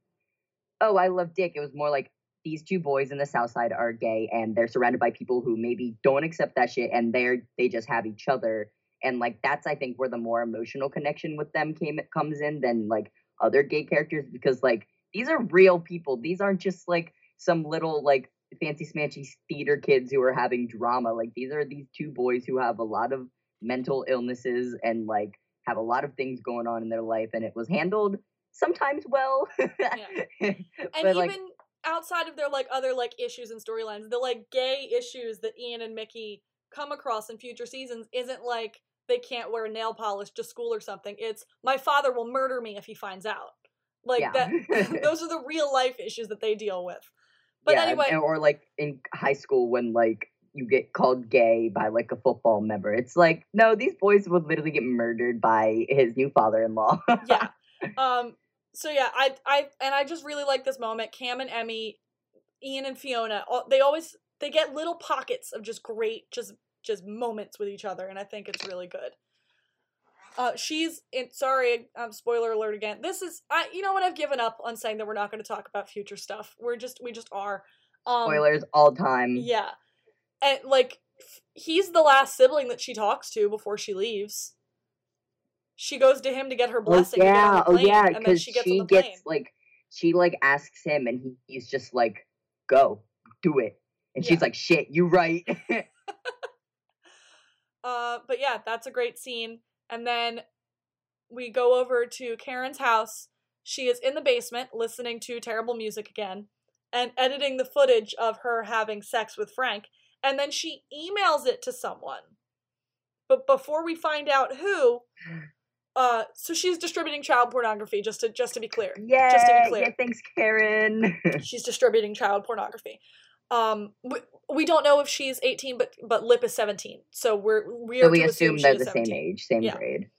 Oh, I love dick. It was more like these two boys in the South Side are gay, and they're surrounded by people who maybe don't accept that shit, and they're they just have each other. And like that's I think where the more emotional connection with them came comes in than like other gay characters, because like these are real people. These aren't just like some little like fancy smanchy theater kids who are having drama. Like these are these two boys who have a lot of mental illnesses and like have a lot of things going on in their life, and it was handled sometimes well. Yeah. And like, even outside of their like other like issues and storylines, the like gay issues that Ian and Mickey come across in future seasons isn't like they can't wear nail polish to school or something. It's my father will murder me if he finds out. Like yeah. that those are the real life issues that they deal with. But yeah, anyway, or like in high school when like you get called gay by like a football member. It's like, no, these boys would literally get murdered by his new father-in-law. Yeah. Um So yeah, I I and I just really like this moment. Cam and Emmy, Ian and Fiona, all, they always they get little pockets of just great just just moments with each other, and I think it's really good. Uh, she's in, sorry, um, spoiler alert again. This is I you know what I've given up on saying that we're not going to talk about future stuff. We're just we just are. Um, Spoilers all time. Yeah, and like he's the last sibling that she talks to before she leaves. She goes to him to get her blessing. Well, yeah, to get on the plane, oh yeah, because she, gets, she on the gets like she like asks him, and he, he's just like, "Go, do it," and yeah. she's like, "Shit, you right." uh, but yeah, that's a great scene. And then we go over to Karen's house. She is in the basement listening to terrible music again, and editing the footage of her having sex with Frank. And then she emails it to someone, but before we find out who. Uh, so she's distributing child pornography, just to just to be clear. Yeah. Just to be clear. Yeah, thanks, Karen. She's distributing child pornography. Um, we, we don't know if she's eighteen, but but Lip is seventeen, so we're we're so we assume, assume they're the seventeen. Same age, same yeah. grade.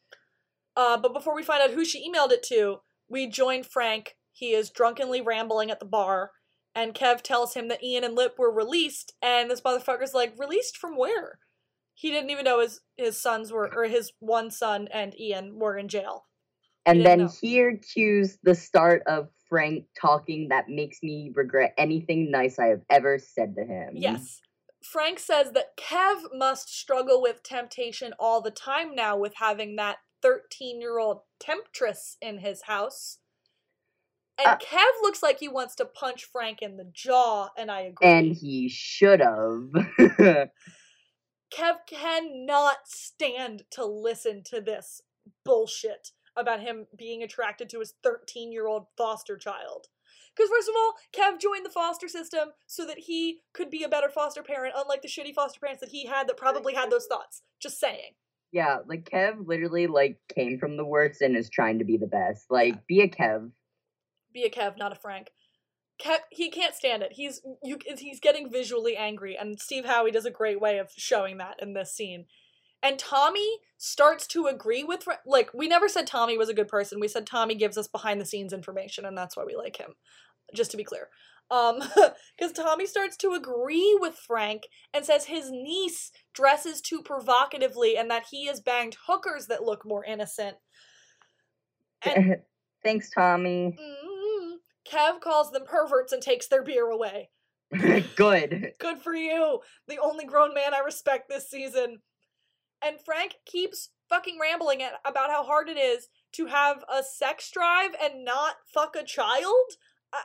Uh, but before we find out who she emailed it to, we join Frank. He is drunkenly rambling at the bar, and Kev tells him that Ian and Lip were released, and this motherfucker's like, released from where? He didn't even know his, his sons were, or his one son and Ian were in jail. He and then know. Here cues the start of Frank talking that makes me regret anything nice I have ever said to him. Yes. Frank says that Kev must struggle with temptation all the time now with having that thirteen-year-old temptress in his house. And uh, Kev looks like he wants to punch Frank in the jaw, and I agree. And he should have. Kev cannot stand to listen to this bullshit about him being attracted to his thirteen-year-old foster child. Because first of all, Kev joined the foster system so that he could be a better foster parent, unlike the shitty foster parents that he had that probably had those thoughts. Just saying. Yeah, like, Kev literally, like, came from the worst and is trying to be the best. Like, yeah. be a Kev. Be a Kev, not a Frank. Kev, he can't stand it. He's you, he's getting visually angry, and Steve Howie does a great way of showing that in this scene. And Tommy starts to agree with, like, we never said Tommy was a good person. We said Tommy gives us behind the scenes information, and that's why we like him, just to be clear. Um, because Tommy starts to agree with Frank and says his niece dresses too provocatively and that he has banged hookers that look more innocent. And thanks, Tommy. Mm-hmm. Kev calls them perverts and takes their beer away. Good. Good for you. The only grown man I respect this season. And Frank keeps fucking rambling at, about how hard it is to have a sex drive and not fuck a child. I,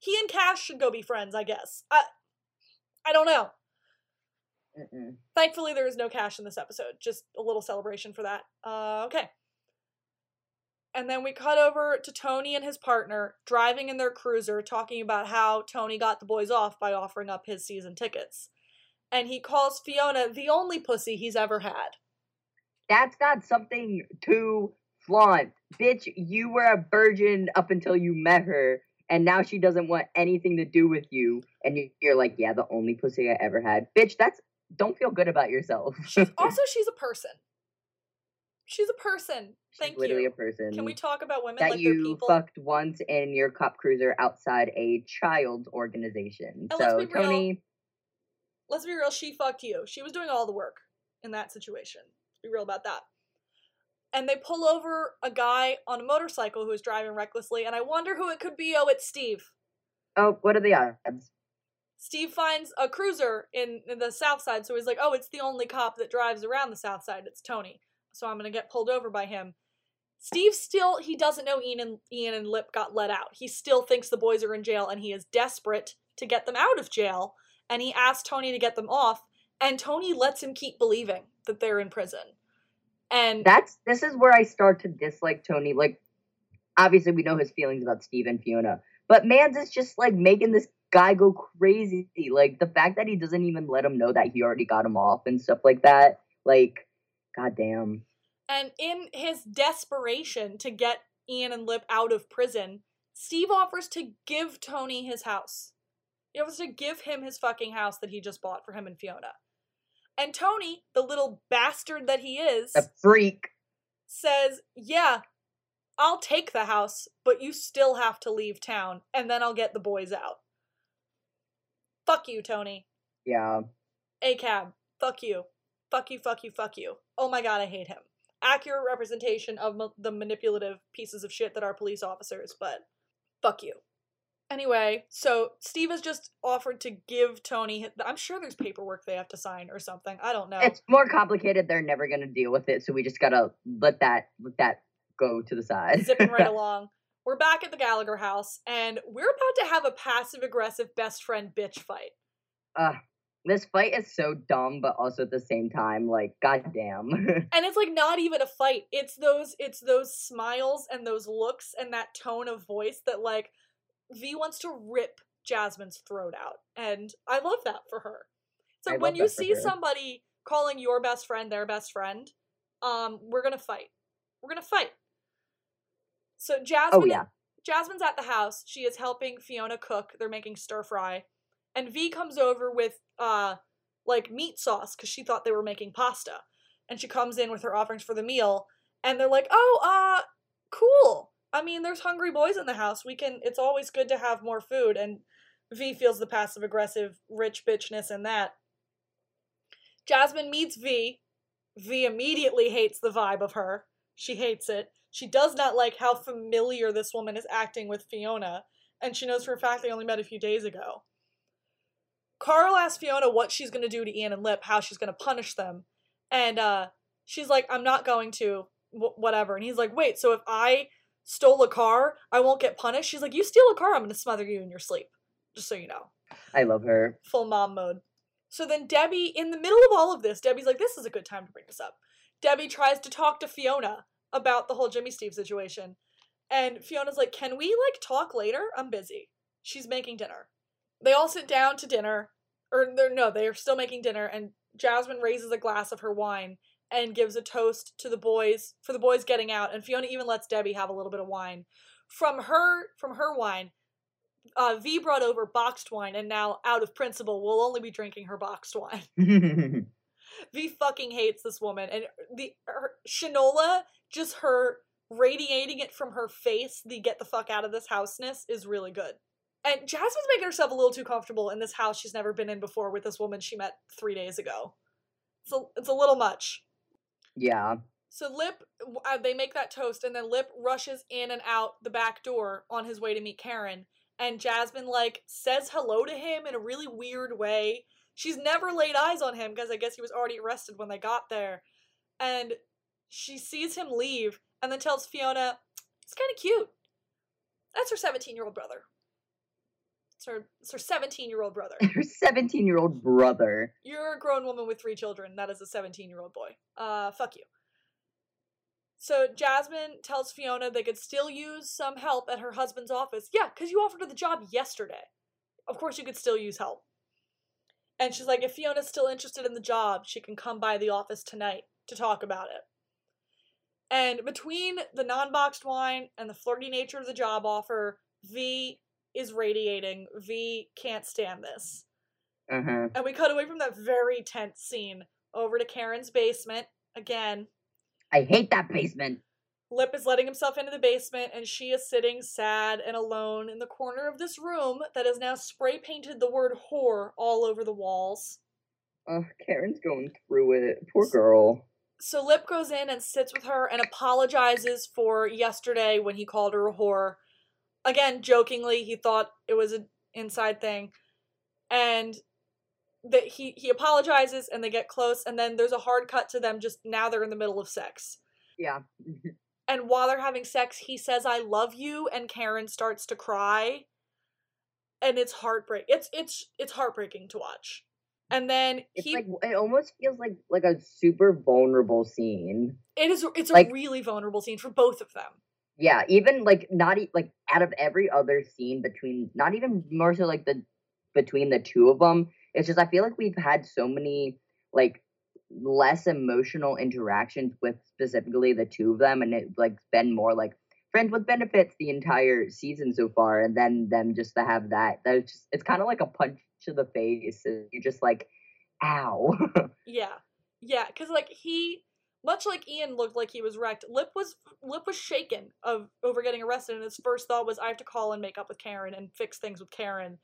he and Cash should go be friends, I guess. I, I don't know. Mm-mm. Thankfully, there is no Cash in this episode. Just a little celebration for that. Uh, okay. And then we cut over to Tony and his partner driving in their cruiser, talking about how Tony got the boys off by offering up his season tickets. And he calls Fiona the only pussy he's ever had. That's not something to flaunt. Bitch, you were a virgin up until you met her, and now she doesn't want anything to do with you. And you're like, yeah, the only pussy I ever had. Bitch, that's, don't feel good about yourself. She's, also, she's a person. She's a person. Thank She's literally you. Literally a person. Can we talk about women that like you they're people? Fucked once in your cop cruiser outside a child's organization. And so, Tony... Real. Let's be real, she fucked you. She was doing all the work in that situation. Be real about that. And they pull over a guy on a motorcycle who is driving recklessly, and I wonder who it could be. Oh, it's Steve. Oh, what are the odds? Steve finds a cruiser in, in the South Side, so he's like, oh, it's the only cop that drives around the South Side. It's Tony. So I'm going to get pulled over by him. Steve still, he doesn't know Ian and, Ian and Lip got let out. He still thinks the boys are in jail, and he is desperate to get them out of jail. And he asks Tony to get them off, and Tony lets him keep believing that they're in prison. And that's this is where I start to dislike Tony. Like, obviously we know his feelings about Steve and Fiona, but man's is just like making this guy go crazy. Like the fact that he doesn't even let him know that he already got him off and stuff like that. Like, goddamn. And in his desperation to get Ian and Lip out of prison, Steve offers to give Tony his house. He was to give him his fucking house that he just bought for him and Fiona. And Tony, the little bastard that he is, a freak, says, yeah, I'll take the house, but you still have to leave town, and then I'll get the boys out. Fuck you, Tony. Yeah. A C A B, fuck you. Fuck you, fuck you, fuck you. Oh my god, I hate him. Accurate representation of ma- the manipulative pieces of shit that are police officers, but fuck you. Anyway, so Steve has just offered to give Tony... I'm sure there's paperwork they have to sign or something. I don't know. It's more complicated. They're never going to deal with it, so we just got to let that let that go to the side. Zipping right along. We're back at the Gallagher house, and we're about to have a passive-aggressive best friend bitch fight. Uh, this fight is so dumb, but also at the same time, like, goddamn. And it's, like, not even a fight. It's those, it's those smiles and those looks and that tone of voice that, like... V wants to rip Jasmine's throat out, and I love that for her. So when you see somebody calling your best friend their best friend, um, we're gonna fight. We're gonna fight. So Jasmine, oh, yeah. Jasmine's at the house. She is helping Fiona cook. They're making stir fry, and V comes over with uh, like meat sauce because she thought they were making pasta, and she comes in with her offerings for the meal, and they're like, "Oh, uh, cool." I mean, there's hungry boys in the house. We can, it's always good to have more food. And V feels the passive-aggressive rich bitchness in that. Jasmine meets V. V immediately hates the vibe of her. She hates it. She does not like how familiar this woman is acting with Fiona. And she knows for a fact they only met a few days ago. Carl asks Fiona what she's going to do to Ian and Lip, how she's going to punish them. And uh, she's like, I'm not going to, w- whatever. And he's like, wait, so if I... stole a car, I won't get punished. She's like, you steal a car, I'm gonna smother you in your sleep. Just so you know. I love her. Full mom mode. So then Debbie, in the middle of all of this, Debbie's like, this is a good time to bring this up. Debbie tries to talk to Fiona about the whole Jimmy Steve situation. And Fiona's like, can we, like, talk later? I'm busy. She's making dinner. They all sit down to dinner. Or, they're, no, they're still making dinner. And Jasmine raises a glass of her wine and gives a toast to the boys, for the boys getting out, and Fiona even lets Debbie have a little bit of wine. From her, from her wine, uh, V brought over boxed wine, and now, out of principle, we'll only be drinking her boxed wine. V fucking hates this woman. And the her, Shinola, just her radiating it from her face, the get the fuck out of this house-ness, is really good. And Jasmine's making herself a little too comfortable in this house she's never been in before with this woman she met three days ago. It's a, it's a little much. Yeah. So Lip, uh, they make that toast, and then Lip rushes in and out the back door on his way to meet Karen. And Jasmine, like, says hello to him in a really weird way. She's never laid eyes on him, because I guess he was already arrested when they got there. And she sees him leave, and then tells Fiona, it's kind of cute. That's her seventeen-year-old brother. It's her, it's her seventeen-year-old brother. Her seventeen-year-old brother. You're a grown woman with three children. That is a seventeen-year-old boy. Uh, fuck you. So Jasmine tells Fiona they could still use some help at her husband's office. Yeah, because you offered her the job yesterday. Of course you could still use help. And she's like, if Fiona's still interested in the job, she can come by the office tonight to talk about it. And between the non-boxed wine and the flirty nature of the job offer, V is radiating. V can't stand this. Mm-hmm. And we cut away from that very tense scene over to Karen's basement again. I hate that basement. Lip is letting himself into the basement, and she is sitting sad and alone in the corner of this room that has now spray-painted the word whore all over the walls. Ugh, Karen's going through it. Poor girl. So, so Lip goes in and sits with her and apologizes for yesterday when he called her a whore. Again, jokingly, he thought it was an inside thing. And that he, he apologizes, and they get close, and then there's a hard cut to them just now they're in the middle of sex. Yeah. And while they're having sex, he says, I love you, and Karen starts to cry. And it's heartbreak. It's it's it's heartbreaking to watch. And then it's he... like, it almost feels like, like a super vulnerable scene. It is, it's like, a really vulnerable scene for both of them. Yeah, even, like, not, e- like, out of every other scene between, not even more so, like, the between the two of them, it's just, I feel like we've had so many, like, less emotional interactions with specifically the two of them, and it's, like, been more, like, friends with benefits the entire season so far, and then them just to have that, that's just, it's kind of like a punch to the face, and you're just like, ow. Yeah. Yeah, because, like, he, much like Ian looked like he was wrecked, Lip was, Lip was shaken of over getting arrested, and his first thought was, I have to call and make up with Karen and fix things with Karen.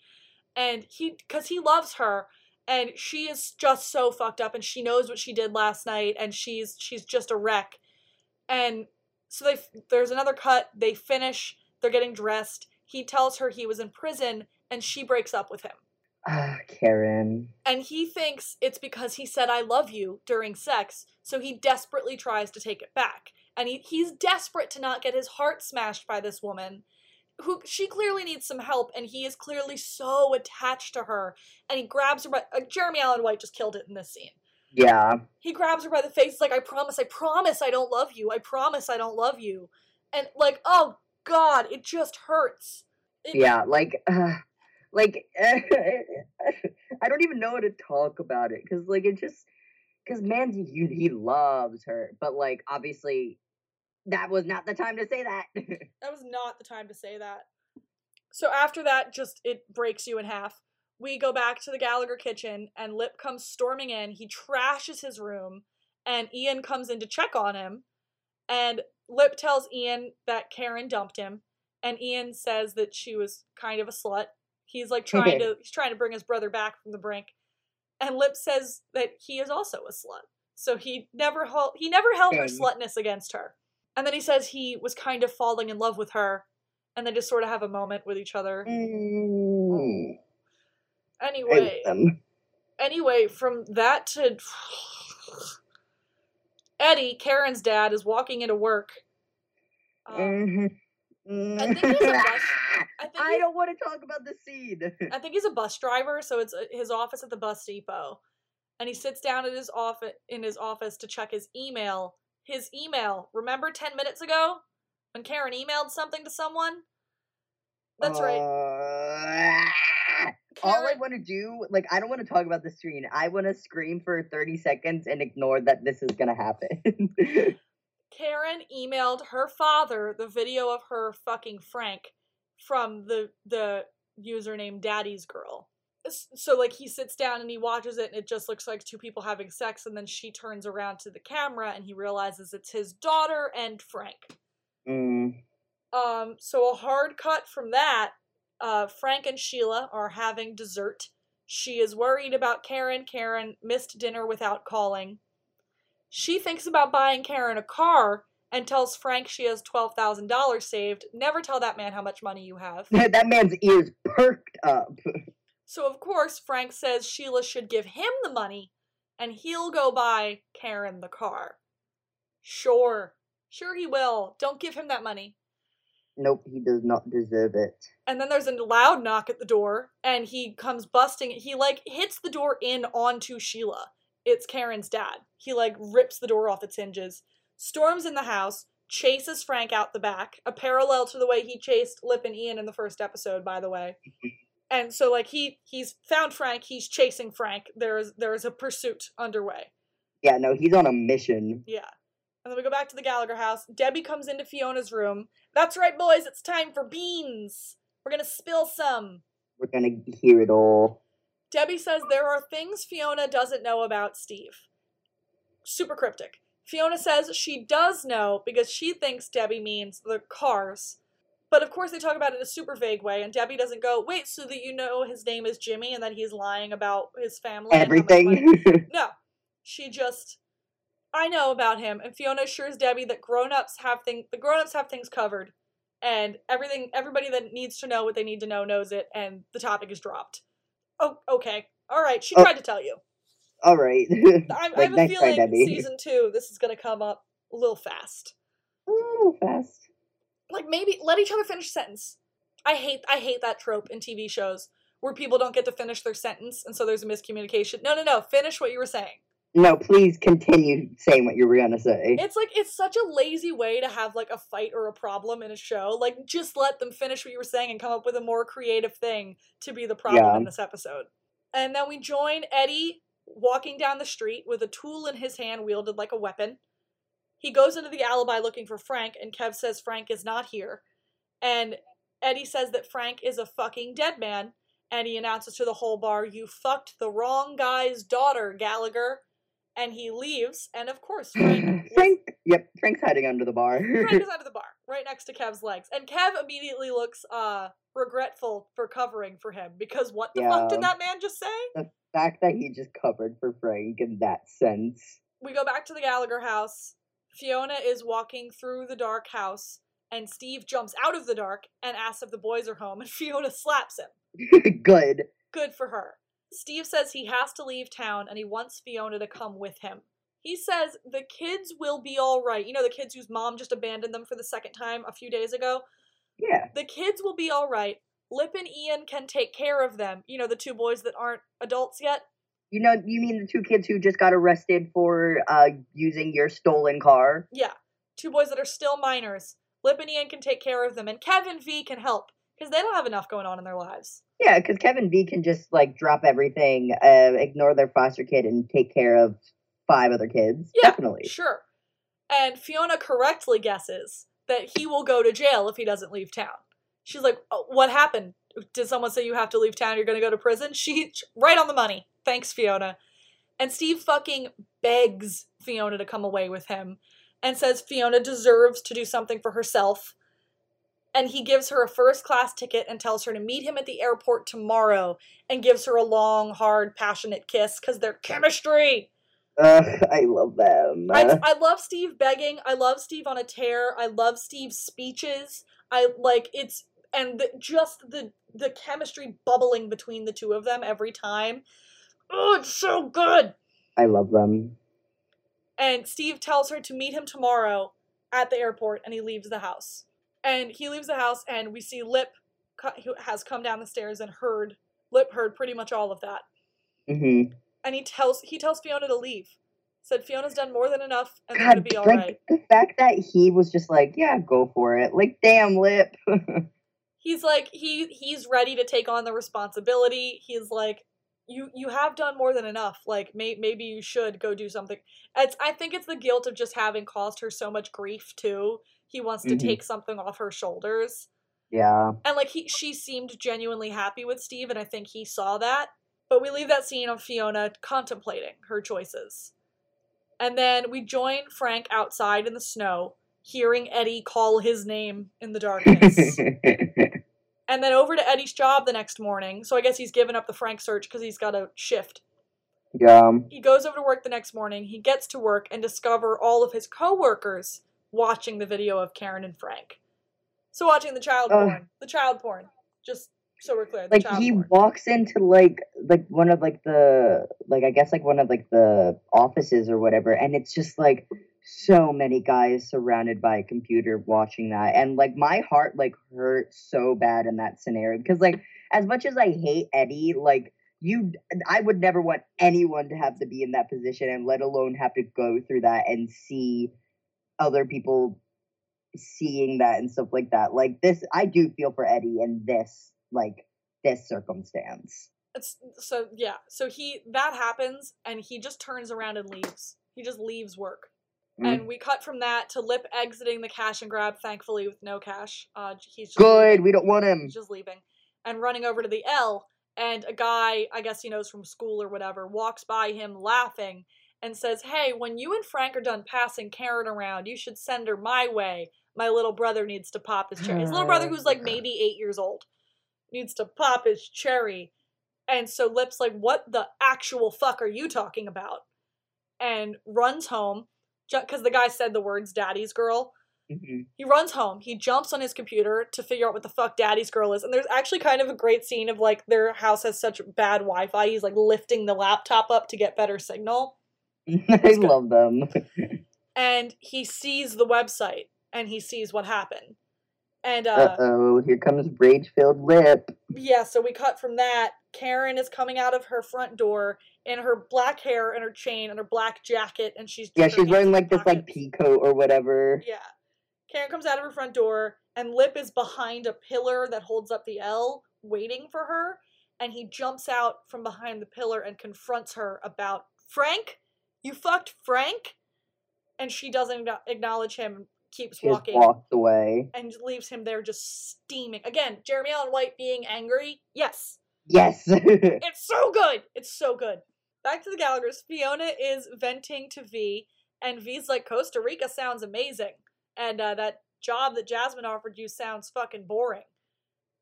And he, because he loves her, and she is just so fucked up, and she knows what she did last night, and she's she's just a wreck. And so they, there's another cut, they finish, they're getting dressed, he tells her he was in prison, and she breaks up with him. Ah, uh, Karen. And he thinks it's because he said, I love you, during sex, so he desperately tries to take it back. And he, he's desperate to not get his heart smashed by this woman, who she clearly needs some help, and he is clearly so attached to her, and he grabs her by, uh, Jeremy Allen White just killed it in this scene. Yeah. He grabs her by the face, like, I promise, I promise I don't love you, I promise I don't love you. And, like, oh, God, it just hurts. It, yeah, like, uh, like, I don't even know how to talk about it, because, like, it just, because Mandy, he, he loves her, but, like, obviously, that was not the time to say that. That was not the time to say that. So after that, just, it breaks you in half. We go back to the Gallagher kitchen, and Lip comes storming in. He trashes his room, and Ian comes in to check on him. And Lip tells Ian that Karen dumped him, and Ian says that she was kind of a slut. He's, like, trying to he's trying to bring his brother back from the brink. And Lip says that he is also a slut. So he never, hel- he never held her slutness against her. And then he says he was kind of falling in love with her, and they just sort of have a moment with each other. Mm. Anyway, anyway, from that to Eddie, Karen's dad, is walking into work. Um, mm-hmm. Mm. I think he's a bus. I, think I don't want to talk about the scene. I think he's a bus driver, so it's his office at the bus depot, and he sits down at his office in his office to check his email. His email. Remember ten minutes ago when Karen emailed something to someone? That's uh, right. Karen, all I want to do, like, I don't want to talk about the screen. I want to scream for thirty seconds and ignore that this is going to happen. Karen emailed her father the video of her fucking Frank from the the username Daddy's Girl. so like he sits down and he watches it and it just looks like two people having sex, and then she turns around to the camera and he realizes it's his daughter and Frank. Mm. Um, so a hard cut from that, uh, Frank and Sheila are having dessert. She is worried about Karen. Karen missed dinner without calling. She thinks about buying Karen a car and tells Frank she has twelve thousand dollars saved. Never tell that man how much money you have. That man's ears perked up. So, of course, Frank says Sheila should give him the money, and he'll go buy Karen the car. Sure. Sure he will. Don't give him that money. Nope, he does not deserve it. And then there's a loud knock at the door, and he comes busting. He, like, hits the door in onto Sheila. It's Karen's dad. He, like, rips the door off its hinges. Storms in the house, chases Frank out the back, a parallel to the way he chased Lip and Ian in the first episode, by the way. And so, like, he he's found Frank, he's chasing Frank. There is there is a pursuit underway. Yeah, no, he's on a mission. Yeah. And then we go back to the Gallagher house. Debbie comes into Fiona's room. That's right, boys, it's time for beans. We're going to spill some. We're going to hear it all. Debbie says there are things Fiona doesn't know about Steve. Super cryptic. Fiona says she does know because she thinks Debbie means the cars. But of course they talk about it in a super vague way, and Debbie doesn't go, wait, so that you know his name is Jimmy and that he's lying about his family. Everything. No. She just, I know about him. And Fiona assures Debbie that grown-ups have thing, the grown-ups have things covered, and everything, everybody that needs to know what they need to know knows it, and the topic is dropped. Oh, okay. All right. She oh. tried to tell you. All right. I, like, I have a feeling time, season two, this is going to come up a little fast. A little fast. Like, maybe let each other finish a sentence. I hate I hate that trope in T V shows where people don't get to finish their sentence, and so there's a miscommunication. No, no, no. Finish what you were saying. No, please continue saying what you were going to say. It's like, it's such a lazy way to have, like, a fight or a problem in a show. Like, just let them finish what you were saying and come up with a more creative thing to be the problem yeah. in this episode. And then we join Eddie walking down the street with a tool in his hand wielded like a weapon. He goes into the alibi looking for Frank, and Kev says Frank is not here. And Eddie says that Frank is a fucking dead man, and he announces to the whole bar, you fucked the wrong guy's daughter, Gallagher. And he leaves, and of course Frank... Frank! Was, yep, Frank's hiding under the bar. Frank is under the bar, right next to Kev's legs. And Kev immediately looks uh, regretful for covering for him, because what the yeah. fuck did that man just say? The fact that he just covered for Frank in that sense. We go back to the Gallagher house. Fiona is walking through the dark house, and Steve jumps out of the dark and asks if the boys are home, and Fiona slaps him. Good. Good for her. Steve says he has to leave town, and he wants Fiona to come with him. He says the kids will be all right. You know, the kids whose mom just abandoned them for the second time a few days ago? Yeah. The kids will be all right. Lip and Ian can take care of them. You know, the two boys that aren't adults yet. You know, you mean the two kids who just got arrested for uh, using your stolen car? Yeah. Two boys that are still minors. Lip and Ian can take care of them, and Kevin V can help, because they don't have enough going on in their lives. Yeah, because Kevin V can just, like, drop everything, uh, ignore their foster kid, and take care of five other kids. Yeah, definitely. Sure. And Fiona correctly guesses that he will go to jail if he doesn't leave town. She's like, oh, what happened? Did someone say you have to leave town, you're going to go to prison? She, right on the money. Thanks, Fiona. And Steve fucking begs Fiona to come away with him and says Fiona deserves to do something for herself. And he gives her a first-class ticket and tells her to meet him at the airport tomorrow and gives her a long, hard, passionate kiss because they're chemistry. Uh, I love them. I, I love Steve begging. I love Steve on a tear. I love Steve's speeches. I, like, it's, and the, just the, the chemistry bubbling between the two of them every time. Oh, it's so good! I love them. And Steve tells her to meet him tomorrow at the airport, and he leaves the house. And he leaves the house, and we see Lip, who has come down the stairs and heard, Lip heard pretty much all of that. Mm-hmm. And he tells he tells Fiona to leave. Said Fiona's done more than enough, and they're going to be all like, right. The fact that he was just like, yeah, go for it. Like, damn, Lip. He's like, he he's ready to take on the responsibility. He's like, You you have done more than enough. Like, may, maybe you should go do something. It's, I think it's the guilt of just having caused her so much grief, too. He wants to mm-hmm. take something off her shoulders. Yeah. And, like, he she seemed genuinely happy with Steve, and I think he saw that. But we leave that scene of Fiona contemplating her choices. And then we join Frank outside in the snow, hearing Eddie call his name in the darkness. And then over to Eddie's job the next morning. So I guess he's given up the Frank search because he's got a shift. Yeah. He goes over to work the next morning. He gets to work and discover all of his coworkers watching the video of Karen and Frank. So watching the child uh, porn. The child porn. Just so we're clear. The like child he porn. walks into like like one of like the like I guess like one of like the offices or whatever, and it's just like so many guys surrounded by a computer watching that, and like my heart like hurt so bad in that scenario because like as much as I hate Eddie, like you, I would never want anyone to have to be in that position, and let alone have to go through that and see other people seeing that and stuff like that. Like this, I do feel for Eddie in this, like this circumstance. It's, so yeah, so he that happens, and he just turns around and leaves. He just leaves work. And we cut from that to Lip exiting the cash and grab, thankfully, with no cash. Uh, he's just Good, leaving. We don't want him. He's just leaving. And running over to the L, and a guy, I guess he knows from school or whatever, walks by him laughing and says, "Hey, when you and Frank are done passing Karen around, you should send her my way. My little brother needs to pop his cherry." His little brother, who's like maybe eight years old, needs to pop his cherry. And so Lip's like, "What the actual fuck are you talking about?" And runs home. Because the guy said the words "daddy's girl." Mm-hmm. He runs home. He jumps on his computer to figure out what the fuck daddy's girl is. And there's actually kind of a great scene of like their house has such bad Wi-Fi. He's like lifting the laptop up to get better signal. I love them. And he sees the website and he sees what happened. And uh, Uh-oh, here comes rage-filled Lip. Yeah, so we cut from that. Karen is coming out of her front door in her black hair and her chain and her black jacket, and she's... Yeah, she's wearing, like, this, like, peacoat or whatever. Yeah. Karen comes out of her front door, and Lip is behind a pillar that holds up the L, waiting for her, and he jumps out from behind the pillar and confronts her about, "Frank? You fucked Frank?" And she doesn't acknowledge him. Keeps she walking, walked away, and leaves him there just steaming. Again, Jeremy Allen White being angry. Yes, yes, it's so good. It's so good. Back to the Gallagher's. Fiona is venting to V, and V's like, "Costa Rica sounds amazing, and uh, that job that Jasmine offered you sounds fucking boring."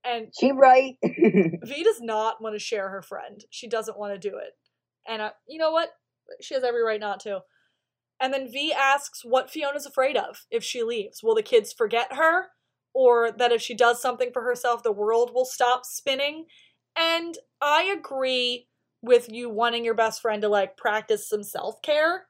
And she right. V does not want to share her friend. She doesn't want to do it, and uh, you know what? She has every right not to. And then V asks what Fiona's afraid of if she leaves. Will the kids forget her? Or that if she does something for herself, the world will stop spinning? And I agree with you wanting your best friend to, like, practice some self-care.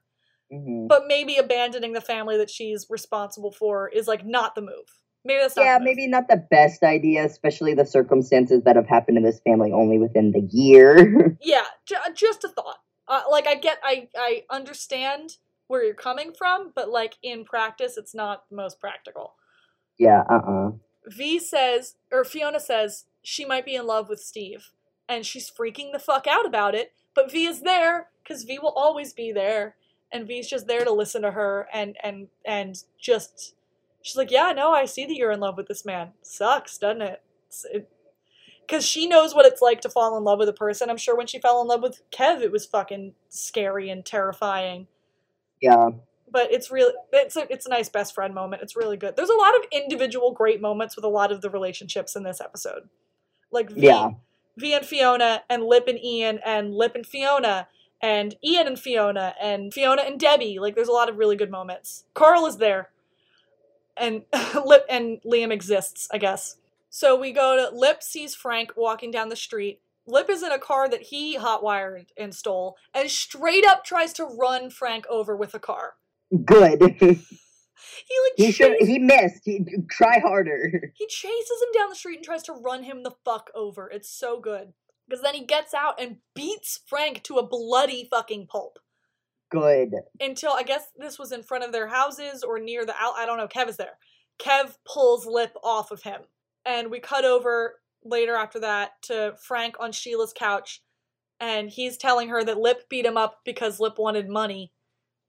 Mm-hmm. But maybe abandoning the family that she's responsible for is, like, not the move. Maybe that's not Yeah, maybe not the best idea, especially the circumstances that have happened to this family only within the year. Yeah, j- just a thought. Uh, like, I get, I, I understand where you're coming from, but, like, in practice, it's not the most practical. Yeah, uh-uh. V says, or Fiona says, she might be in love with Steve, and she's freaking the fuck out about it, but V is there, because V will always be there, and V's just there to listen to her, and, and, and just, she's like, "Yeah, no, I see that you're in love with this man. Sucks, doesn't it?" Because it, she knows what it's like to fall in love with a person. I'm sure when she fell in love with Kev, it was fucking scary and terrifying. Yeah. But it's really, it's a, it's a nice best friend moment. It's really good. There's a lot of individual great moments with a lot of the relationships in this episode. Like V, yeah. V and Fiona, and Lip and Ian, and Lip and Fiona, and Ian and Fiona, and Fiona and Debbie. Like, there's a lot of really good moments. Carl is there. And Lip and Liam exists, I guess. So we go to, Lip sees Frank walking down the street. Lip is in a car that he hotwired and stole, and straight up tries to run Frank over with a car. Good. He like he, should, he missed. He try harder. He chases him down the street and tries to run him the fuck over. It's so good. Because then he gets out and beats Frank to a bloody fucking pulp. Good. Until, I guess this was in front of their houses or near the out. I don't know, Kev is there. Kev pulls Lip off of him. And we cut over later after that to Frank on Sheila's couch, and he's telling her that Lip beat him up because Lip wanted money,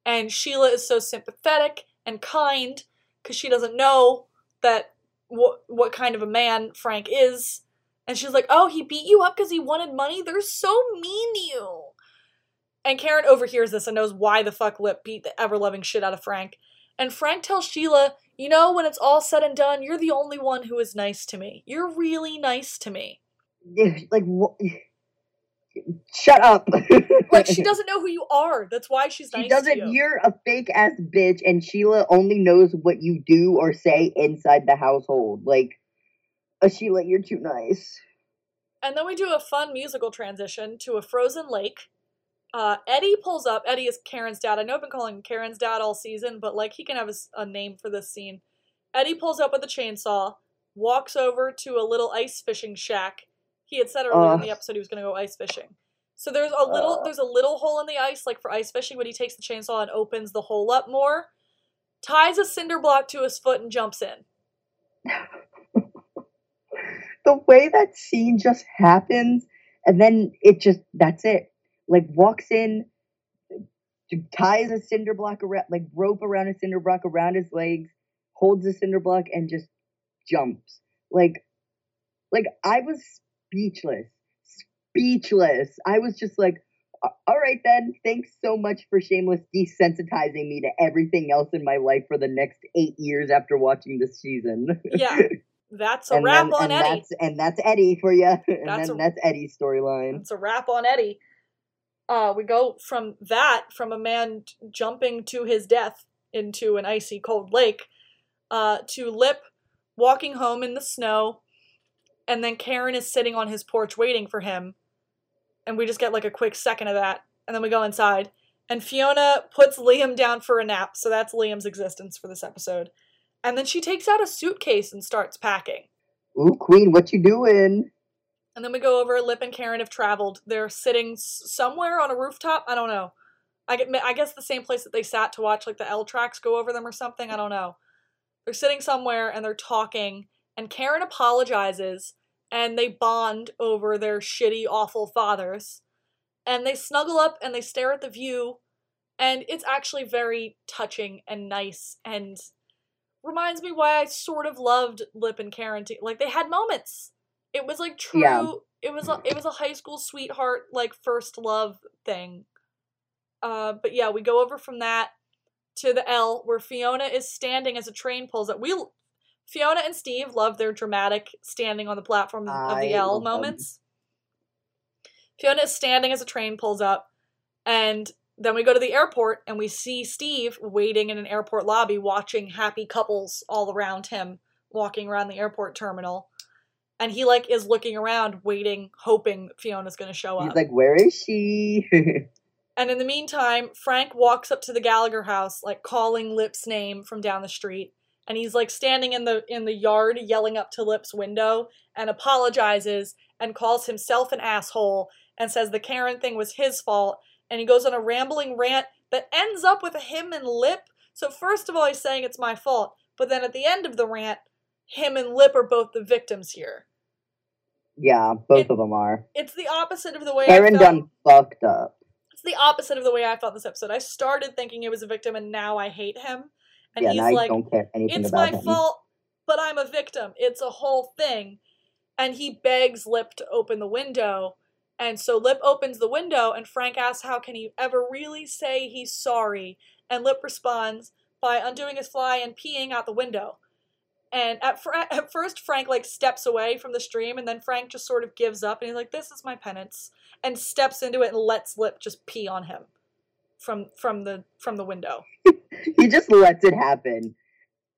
and Sheila is so sympathetic and kind because she doesn't know that wh- what kind of a man Frank is, And she's like, oh, he beat you up because he wanted money? They're so mean to you. And Karen overhears this and knows why the fuck Lip beat the ever-loving shit out of Frank. And Frank tells Sheila, you know, when it's all said and done, you're the only one who is nice to me. You're really nice to me. Like, what? Shut up. Like, she doesn't know who you are. That's why she's nice she doesn't, to you. You're a fake-ass bitch, and Sheila only knows what you do or say inside the household. Like, uh, Sheila, you're too nice. And then we do a fun musical transition to a frozen lake. Uh, Eddie pulls up. Eddie is Karen's dad. I know I've been calling him Karen's dad all season, but, like, he can have a, a name for this scene. Eddie pulls up with a chainsaw, walks over to a little ice fishing shack. He had said earlier uh, in the episode he was going to go ice fishing. So there's a little uh, there's a little hole in the ice, like for ice fishing, but he takes the chainsaw and opens the hole up more, ties a cinder block to his foot, and jumps in. The way that scene just happens, and then it just, that's it. Like, walks in, ties a cinder block around, like, rope around a cinder block around his legs, holds the cinder block, and just jumps. Like, like, I was speechless. Speechless. I was just like, all right then, thanks so much for Shameless desensitizing me to everything else in my life for the next eight years after watching this season. Yeah. That's a and wrap then, on and Eddie. That's, and that's Eddie for you. And that's, then, a, that's Eddie's storyline. It's a wrap on Eddie. Uh, we go from that, from a man t- jumping to his death into an icy cold lake, uh, to Lip walking home in the snow, and then Karen is sitting on his porch waiting for him, and we just get like a quick second of that, and then we go inside, and Fiona puts Liam down for a nap, so that's Liam's existence for this episode, and then she takes out a suitcase and starts packing. Ooh, queen, what you doing? And then we go over, Lip and Karen have traveled. They're sitting somewhere on a rooftop. I don't know. I, get, I guess the same place that they sat to watch, like, the L tracks go over them or something. I don't know. They're sitting somewhere, and they're talking, and Karen apologizes, and they bond over their shitty, awful fathers. And they snuggle up, and they stare at the view, and it's actually very touching and nice, and reminds me why I sort of loved Lip and Karen. T- like, they had moments. It was like true, yeah. it was a, it was a high school sweetheart, like, first love thing. Uh, but yeah, we go over from that to the L, where Fiona is standing as a train pulls up. We, Fiona and Steve love their dramatic standing on the platform of the I L moments. Them. Fiona is standing as a train pulls up, and then we go to the airport, and we see Steve waiting in an airport lobby, watching happy couples all around him, walking around the airport terminal. And he, like, is looking around, waiting, hoping Fiona's going to show up. He's like, where is she? And in the meantime, Frank walks up to the Gallagher house, like, calling Lip's name from down the street. And he's, like, standing in the in the yard, yelling up to Lip's window, and apologizes, and calls himself an asshole, and says the Karen thing was his fault. And he goes on a rambling rant that ends up with him and Lip. So first of all, he's saying it's my fault. But then at the end of the rant, him and Lip are both the victims here. Yeah, both it, of them are. It's the opposite of the way Karen I felt. Karen done fucked up. It's the opposite of the way I felt this episode. I started thinking he was a victim, and now I hate him. And yeah, he's and I like, don't care anything it's about my him. fault, but I'm a victim. It's a whole thing. And he begs Lip to open the window. And so Lip opens the window, and Frank asks, how can he ever really say he's sorry? And Lip responds by undoing his fly and peeing out the window. And at, fr- at first, Frank, like, steps away from the stream, and then Frank just sort of gives up, and he's like, this is my penance, and steps into it and lets Lip just pee on him from from the from the window. He just lets it happen.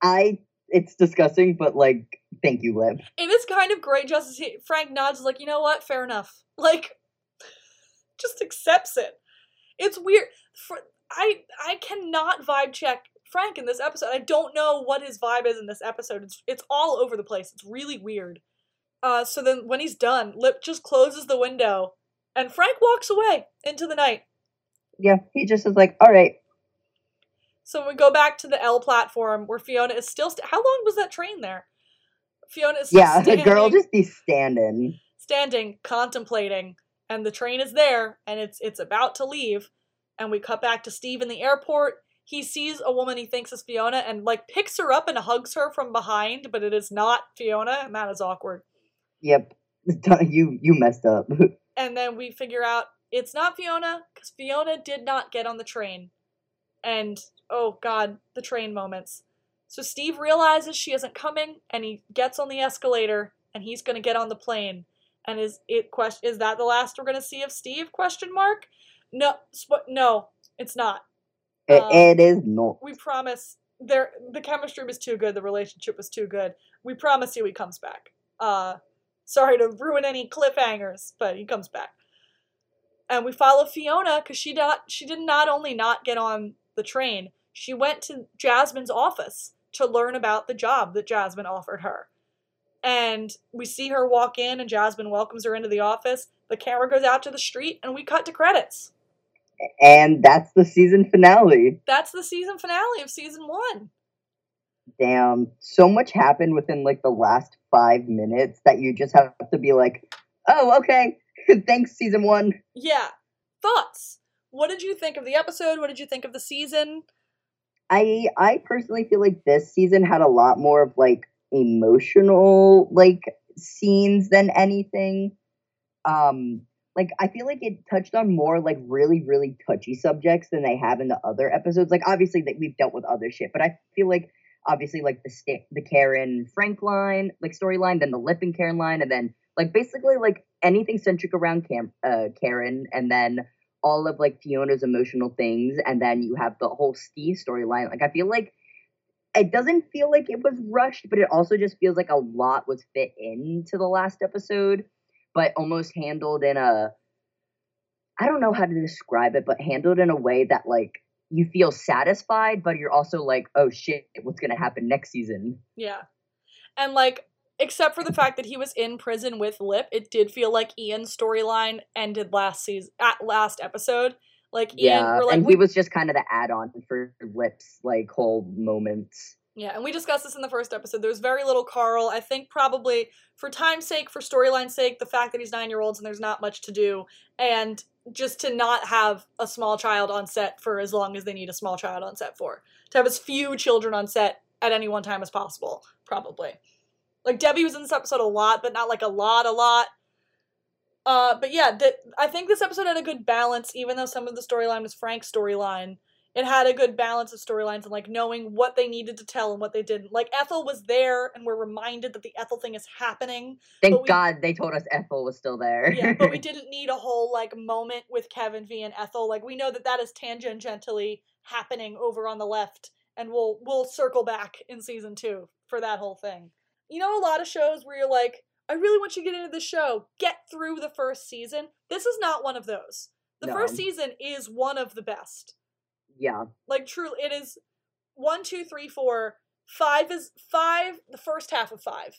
I, it's disgusting, but, like, thank you, Lip. It is kind of great justice. He, Frank nods, like, you know what, fair enough. Like, just accepts it. It's weird. For, I I cannot vibe check Frank in this episode. I don't know what his vibe is in this episode. It's it's all over the place. It's really weird. Uh, so then when he's done, Lip just closes the window, and Frank walks away into the night. Yeah, he just is like, all right. So we go back to the L platform where Fiona is still... St- How long was that train there? Fiona is yeah, standing. Yeah, the girl just be standing. Standing, contemplating, and the train is there, and it's it's about to leave, and we cut back to Steve in the airport. He sees a woman he thinks is Fiona and, like, picks her up and hugs her from behind, but it is not Fiona, and that is awkward. Yep. you you messed up. And then we figure out it's not Fiona, because Fiona did not get on the train. And, oh God, the train moments. So Steve realizes she isn't coming, and he gets on the escalator, and he's going to get on the plane. And is it question? Is that the last we're going to see of Steve? Question mark. No, sp- no, it's not. It, um, it is not. We promise. There, the chemistry was too good. The relationship was too good. We promise you, he comes back. Uh, sorry to ruin any cliffhangers, but he comes back. And we follow Fiona because she not she did not only not get on the train, she went to Jasmine's office to learn about the job that Jasmine offered her. And we see her walk in, and Jasmine welcomes her into the office. The camera goes out to the street, and we cut to credits. And that's the season finale. That's the season finale of season one. Damn. So much happened within, like, the last five minutes that you just have to be like, oh, okay. Thanks, season one. Yeah. Thoughts? What did you think of the episode? What did you think of the season? I I personally feel like this season had a lot more of, like, emotional, like, scenes than anything. Um, like, I feel like it touched on more, like, really, really touchy subjects than they have in the other episodes. Like, obviously, that we've dealt with other shit, but I feel like, obviously, like, the st- the Karen Frank line, like, storyline, then the Lip and Karen line, and then, like, basically, like, anything centric around Cam- uh, Karen, and then all of, like, Fiona's emotional things, and then you have the whole Steve storyline. Like, I feel like it doesn't feel like it was rushed, but it also just feels like a lot was fit into the last episode, but almost handled in a, I don't know how to describe it, but handled in a way that, like, you feel satisfied, but you're also like, oh shit, what's going to happen next season? Yeah. And, like, except for the fact that he was in prison with Lip, it did feel like Ian's storyline ended last season, at last episode. Like, Ian, yeah, we're like, and he we, was just kind of the add-on for Lip's, like, whole moments. Yeah, and we discussed this in the first episode. There was very little Carl. I think probably for time's sake, for storyline's sake, the fact that he's nine-year-olds and there's not much to do, and just to not have a small child on set for as long as they need a small child on set for. To have as few children on set at any one time as possible, probably. Like, Debbie was in this episode a lot, but not, like, a lot, a lot. Uh, but yeah, the, I think this episode had a good balance, even though some of the storyline was Frank's storyline. It had a good balance of storylines and, like, knowing what they needed to tell and what they didn't. Like, Ethel was there, and we're reminded that the Ethel thing is happening. Thank we, God they told us Ethel was still there. Yeah, but we didn't need a whole, like, moment with Kevin V and Ethel. Like, we know that that is tangentially happening over on the left, and we'll we'll circle back in season two for that whole thing. You know, a lot of shows where you're like, I really want you to get into the show. Get through the first season. This is not one of those. The no. first season is one of the best. Yeah. Like, truly, it is one, two, three, four. Five is five, the first half of five.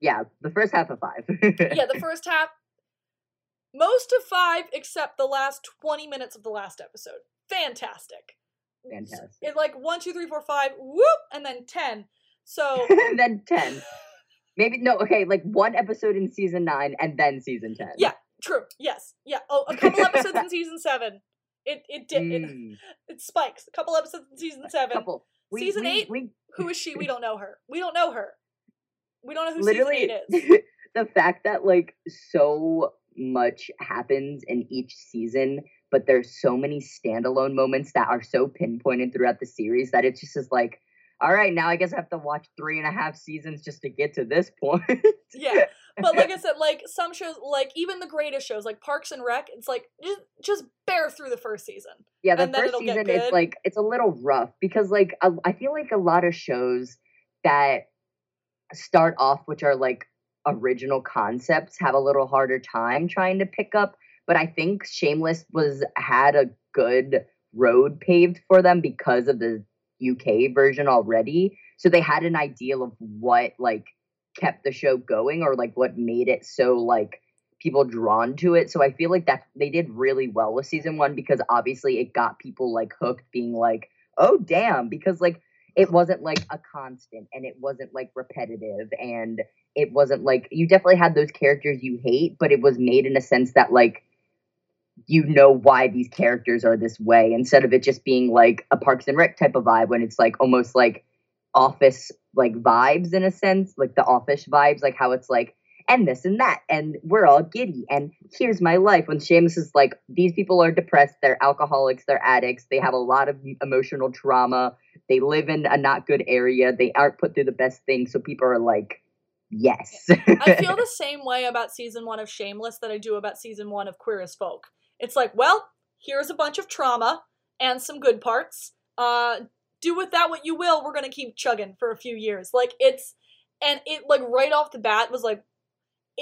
Yeah, the first half of five. Yeah, the first half. Most of five, except the last twenty minutes of the last episode. Fantastic. Fantastic. It's like one, two, three, four, five, whoop, and then ten. So. And then ten. Maybe, no, okay, like one episode in season nine and then season ten. Yeah, true. Yes. Yeah. Oh, a couple episodes in season seven. It it did. Mm. It, it spikes. A couple episodes in season seven. Couple. We, season we, eight, we... who is she? We don't know her. We don't know her. We don't know who Literally, season eight is. The fact that, like, so much happens in each season, but there's so many standalone moments that are so pinpointed throughout the series that it just is like, all right, now I guess I have to watch three and a half seasons just to get to this point. Yeah, but like I said, like, some shows, like, even the greatest shows, like Parks and Rec, it's like, just, just bear through the first season. Yeah, the and first season is, like, it's a little rough, because, like, I, I feel like a lot of shows that start off, which are, like, original concepts, have a little harder time trying to pick up, but I think Shameless was had a good road paved for them because of the U K version already, so they had an ideal of what, like, kept the show going, or, like, what made it so, like, people drawn to it. So I feel like that they did really well with season one, because obviously it got people, like, hooked, being like, oh damn, because, like, it wasn't like a constant, and it wasn't like repetitive, and it wasn't like, you definitely had those characters you hate, but it was made in a sense that, like, you know why these characters are this way, instead of it just being like a Parks and Rec type of vibe, when it's like almost like Office, like, vibes in a sense, like the Office vibes, like how it's like, and this and that, and we're all giddy, and here's my life. When Seamus is like, these people are depressed, they're alcoholics, they're addicts, they have a lot of emotional trauma, they live in a not good area, they aren't put through the best thing, so people are like, yes. I feel the same way about season one of Shameless that I do about season one of Queer as Folk. It's like, well, here's a bunch of trauma and some good parts. Uh, do with that what you will. We're going to keep chugging for a few years. Like, it's, and it, like, right off the bat was like,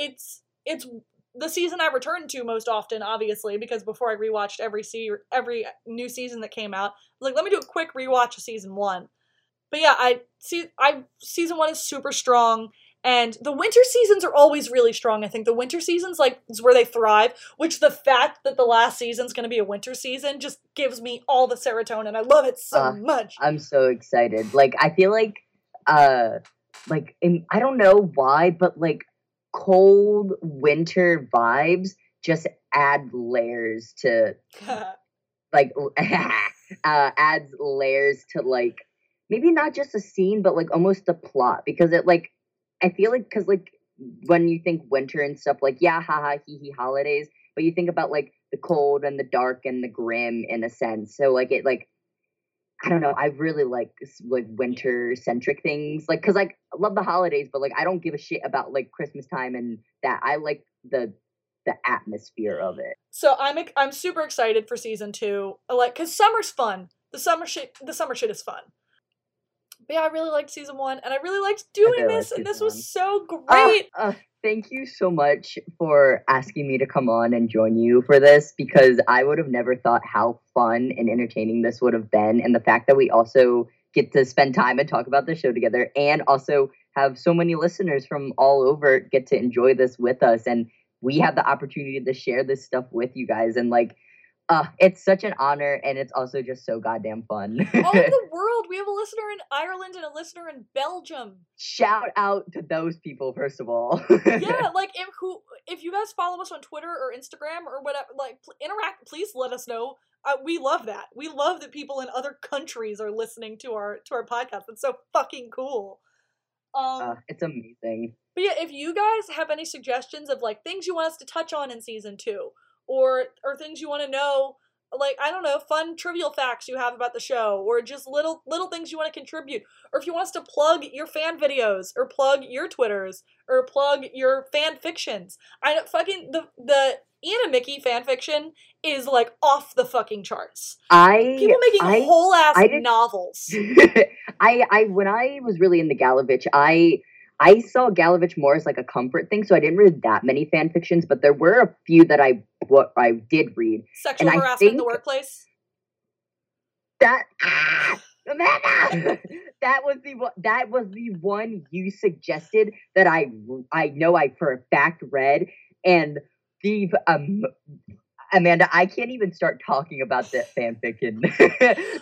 it's, it's the season I return to most often, obviously, because before I rewatched every se- every new season that came out, I was like, let me do a quick rewatch of season one. But yeah, I see, I, season one is super strong. And the winter seasons are always really strong. I think the winter seasons, like, is where they thrive, which the fact that the last season's going to be a winter season just gives me all the serotonin. I love it so uh, much. I'm so excited. Like, I feel like, uh, like, in, I don't know why, but, like, cold winter vibes just add layers to, like, uh, adds layers to, like, maybe not just a scene, but, like, almost a plot. Because it, like, I feel like, because, like, when you think winter and stuff, like, yeah, haha, hee-hee holidays, but you think about, like, the cold and the dark and the grim in a sense. So, like, it, like, I don't know, I really like, like, winter-centric things. Like, because, like, I love the holidays, but, like, I don't give a shit about, like, Christmas time and that. I like the the atmosphere of it. So I'm I'm super excited for season two. Like, because summer's fun. The summer shit, the summer shit is fun. But yeah, I really liked season one, and I really liked doing really this, and this was one. so great. Uh, uh, thank you so much for asking me to come on and join you for this, because I would have never thought how fun and entertaining this would have been, and the fact that we also get to spend time and talk about the show together, and also have so many listeners from all over get to enjoy this with us, and we have the opportunity to share this stuff with you guys, and, like, Uh, it's such an honor, and it's also just so goddamn fun. All over the world. We have a listener in Ireland and a listener in Belgium. Shout out to those people, first of all. Yeah, like, if who if you guys follow us on Twitter or Instagram or whatever, like, pl- interact, please let us know. Uh, we love that. We love that people in other countries are listening to our to our podcast. It's so fucking cool. Um, uh, it's amazing. But yeah, if you guys have any suggestions of, like, things you want us to touch on in season two, Or or things you want to know, like, I don't know, fun trivial facts you have about the show, or just little little things you want to contribute. Or if you want us to plug your fan videos, or plug your Twitters, or plug your fan fictions. I don't, fucking, the, the Ian and Mickey fan fiction is, like, off the fucking charts. I People making I, whole ass I novels. I, I, when I was really into Galovich, I... I saw Galovich more as, like, a comfort thing, so I didn't read that many fan fictions, but there were a few that I what I did read. Sexual and harassment in the workplace? That ah, Amanda, that was the one, that was the one you suggested that I I know I for a fact read, and the um Amanda, I can't even start talking about that fanfiction.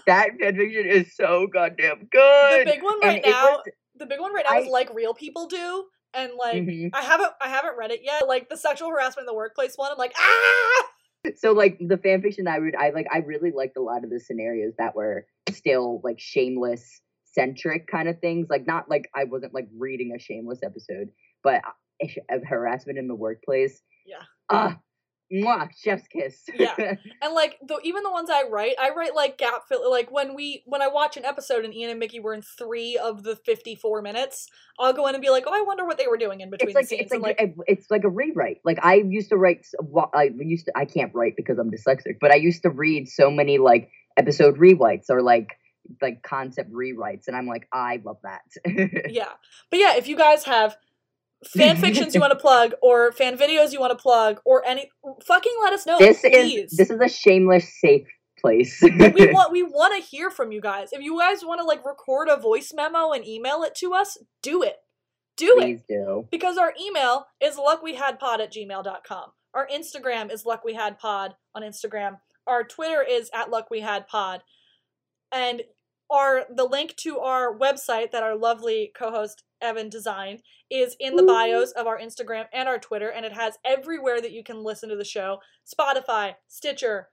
That fanfiction is so goddamn good. The big one right and now. Was, The big one right now I, is Like Real People Do, and, like, mm-hmm. I haven't I haven't read it yet. Like, the sexual harassment in the workplace one, I'm like, ah! So, like, the fanfiction I read, I, like, I really liked a lot of the scenarios that were still, like, Shameless-centric kind of things. Like, not, like, I wasn't, like, reading a Shameless episode, but uh, harassment in the workplace. Yeah. Uh, mwah, chef's kiss. Yeah. And, like, the, even the ones I write, I write, like, gap fill. Like, when we, when I watch an episode and Ian and Mickey were in three of the fifty-four minutes, I'll go in and be like, oh, I wonder what they were doing in between it's like, the scenes. It's and like, like a, it's like a rewrite. Like, I used to write, I used to, I can't write because I'm dyslexic, but I used to read so many, like, episode rewrites or, like, like, concept rewrites. And I'm like, I love that. Yeah. But yeah, if you guys have fan fictions you want to plug, or fan videos you want to plug, or any, fucking let us know. This please. is this is a Shameless safe place. we want we want to hear from you guys. If you guys want to, like, record a voice memo and email it to us, do it. Do please it. Do. Because our email is luckwehadpod at gmail dot com. Our Instagram is luckwehadpod on Instagram. Our Twitter is at luckwehadpod. And our the link to our website that our lovely co-host Evan designed is in the Ooh. bios of our Instagram and our Twitter, and it has everywhere that you can listen to the show: Spotify, Stitcher,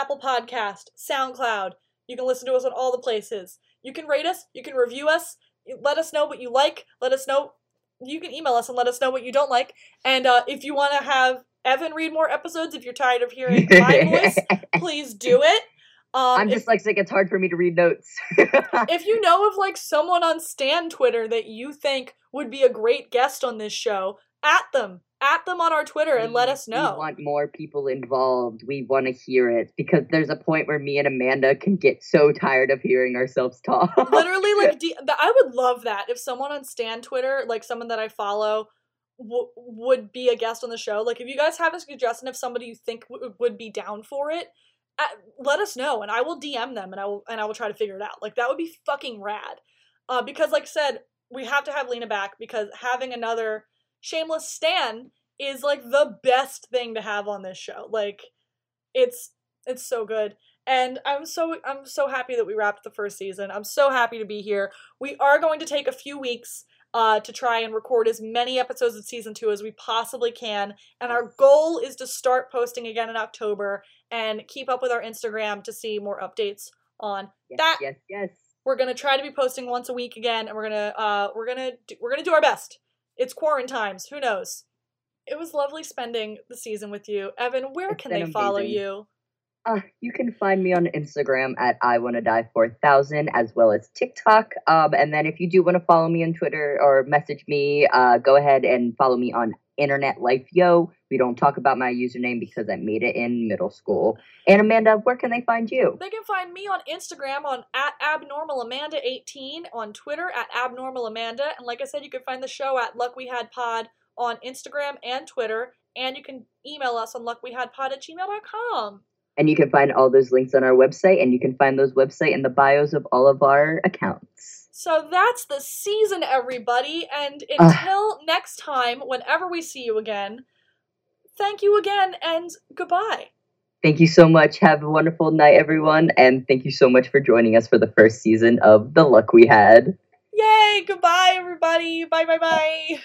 Apple Podcast, SoundCloud. You can listen to us on all the places. You can rate us, you can review us, let us know what you like, let us know you can email us and let us know what you don't like. And uh, if you want to have Evan read more episodes, if you're tired of hearing my voice, please do it. Um, I'm just like sick. It's hard for me to read notes. If you know of like someone on Stan Twitter that you think would be a great guest on this show, at them. At them on our Twitter and let us know. We want more people involved. We want to hear it. Because there's a point where me and Amanda can get so tired of hearing ourselves talk. Literally, like, de- I would love that. If someone on Stan Twitter, like someone that I follow, w- would be a guest on the show. Like, if you guys have a suggestion of somebody you think w- would be down for it, uh, let us know. And I will D M them and I will and I will try to figure it out. Like, that would be fucking rad. Uh, because, like I said, we have to have Lena back because having another Shameless Stan is like the best thing to have on this show. Like, it's it's so good, and I'm so I'm so happy that we wrapped the first season. I'm so happy to be here. We are going to take a few weeks uh, to try and record as many episodes of season two as we possibly can, and our goal is to start posting again in October and keep up with our Instagram to see more updates on yes, that. Yes, yes. We're gonna try to be posting once a week again, and we're gonna uh, we're gonna do, we're gonna do our best. It's quarantines. Who knows? It was lovely spending the season with you. Evan, where it's can they amazing. follow you? Uh, you can find me on Instagram at I Wanna Die four thousand, as well as TikTok. Um, and then if you do want to follow me on Twitter or message me, uh, go ahead and follow me on Internet Life Yo. We don't talk about my username because I made it in middle school. And Amanda, where can they find you? They can find me on Instagram on at abnormal amanda eighteen, on Twitter at abnormal amanda, and like I said, you can find the show at Luck We Had Pod on Instagram and Twitter, and you can email us on luckwehadpod at gmail dot com. And you can find all those links on our website, and you can find those website in the bios of all of our accounts. So that's the season, everybody. And until uh, next time, whenever we see you again, thank you again and goodbye. Thank you so much. Have a wonderful night, everyone. And thank you so much for joining us for the first season of The Luck We Had. Yay! Goodbye, everybody. Bye, bye, bye.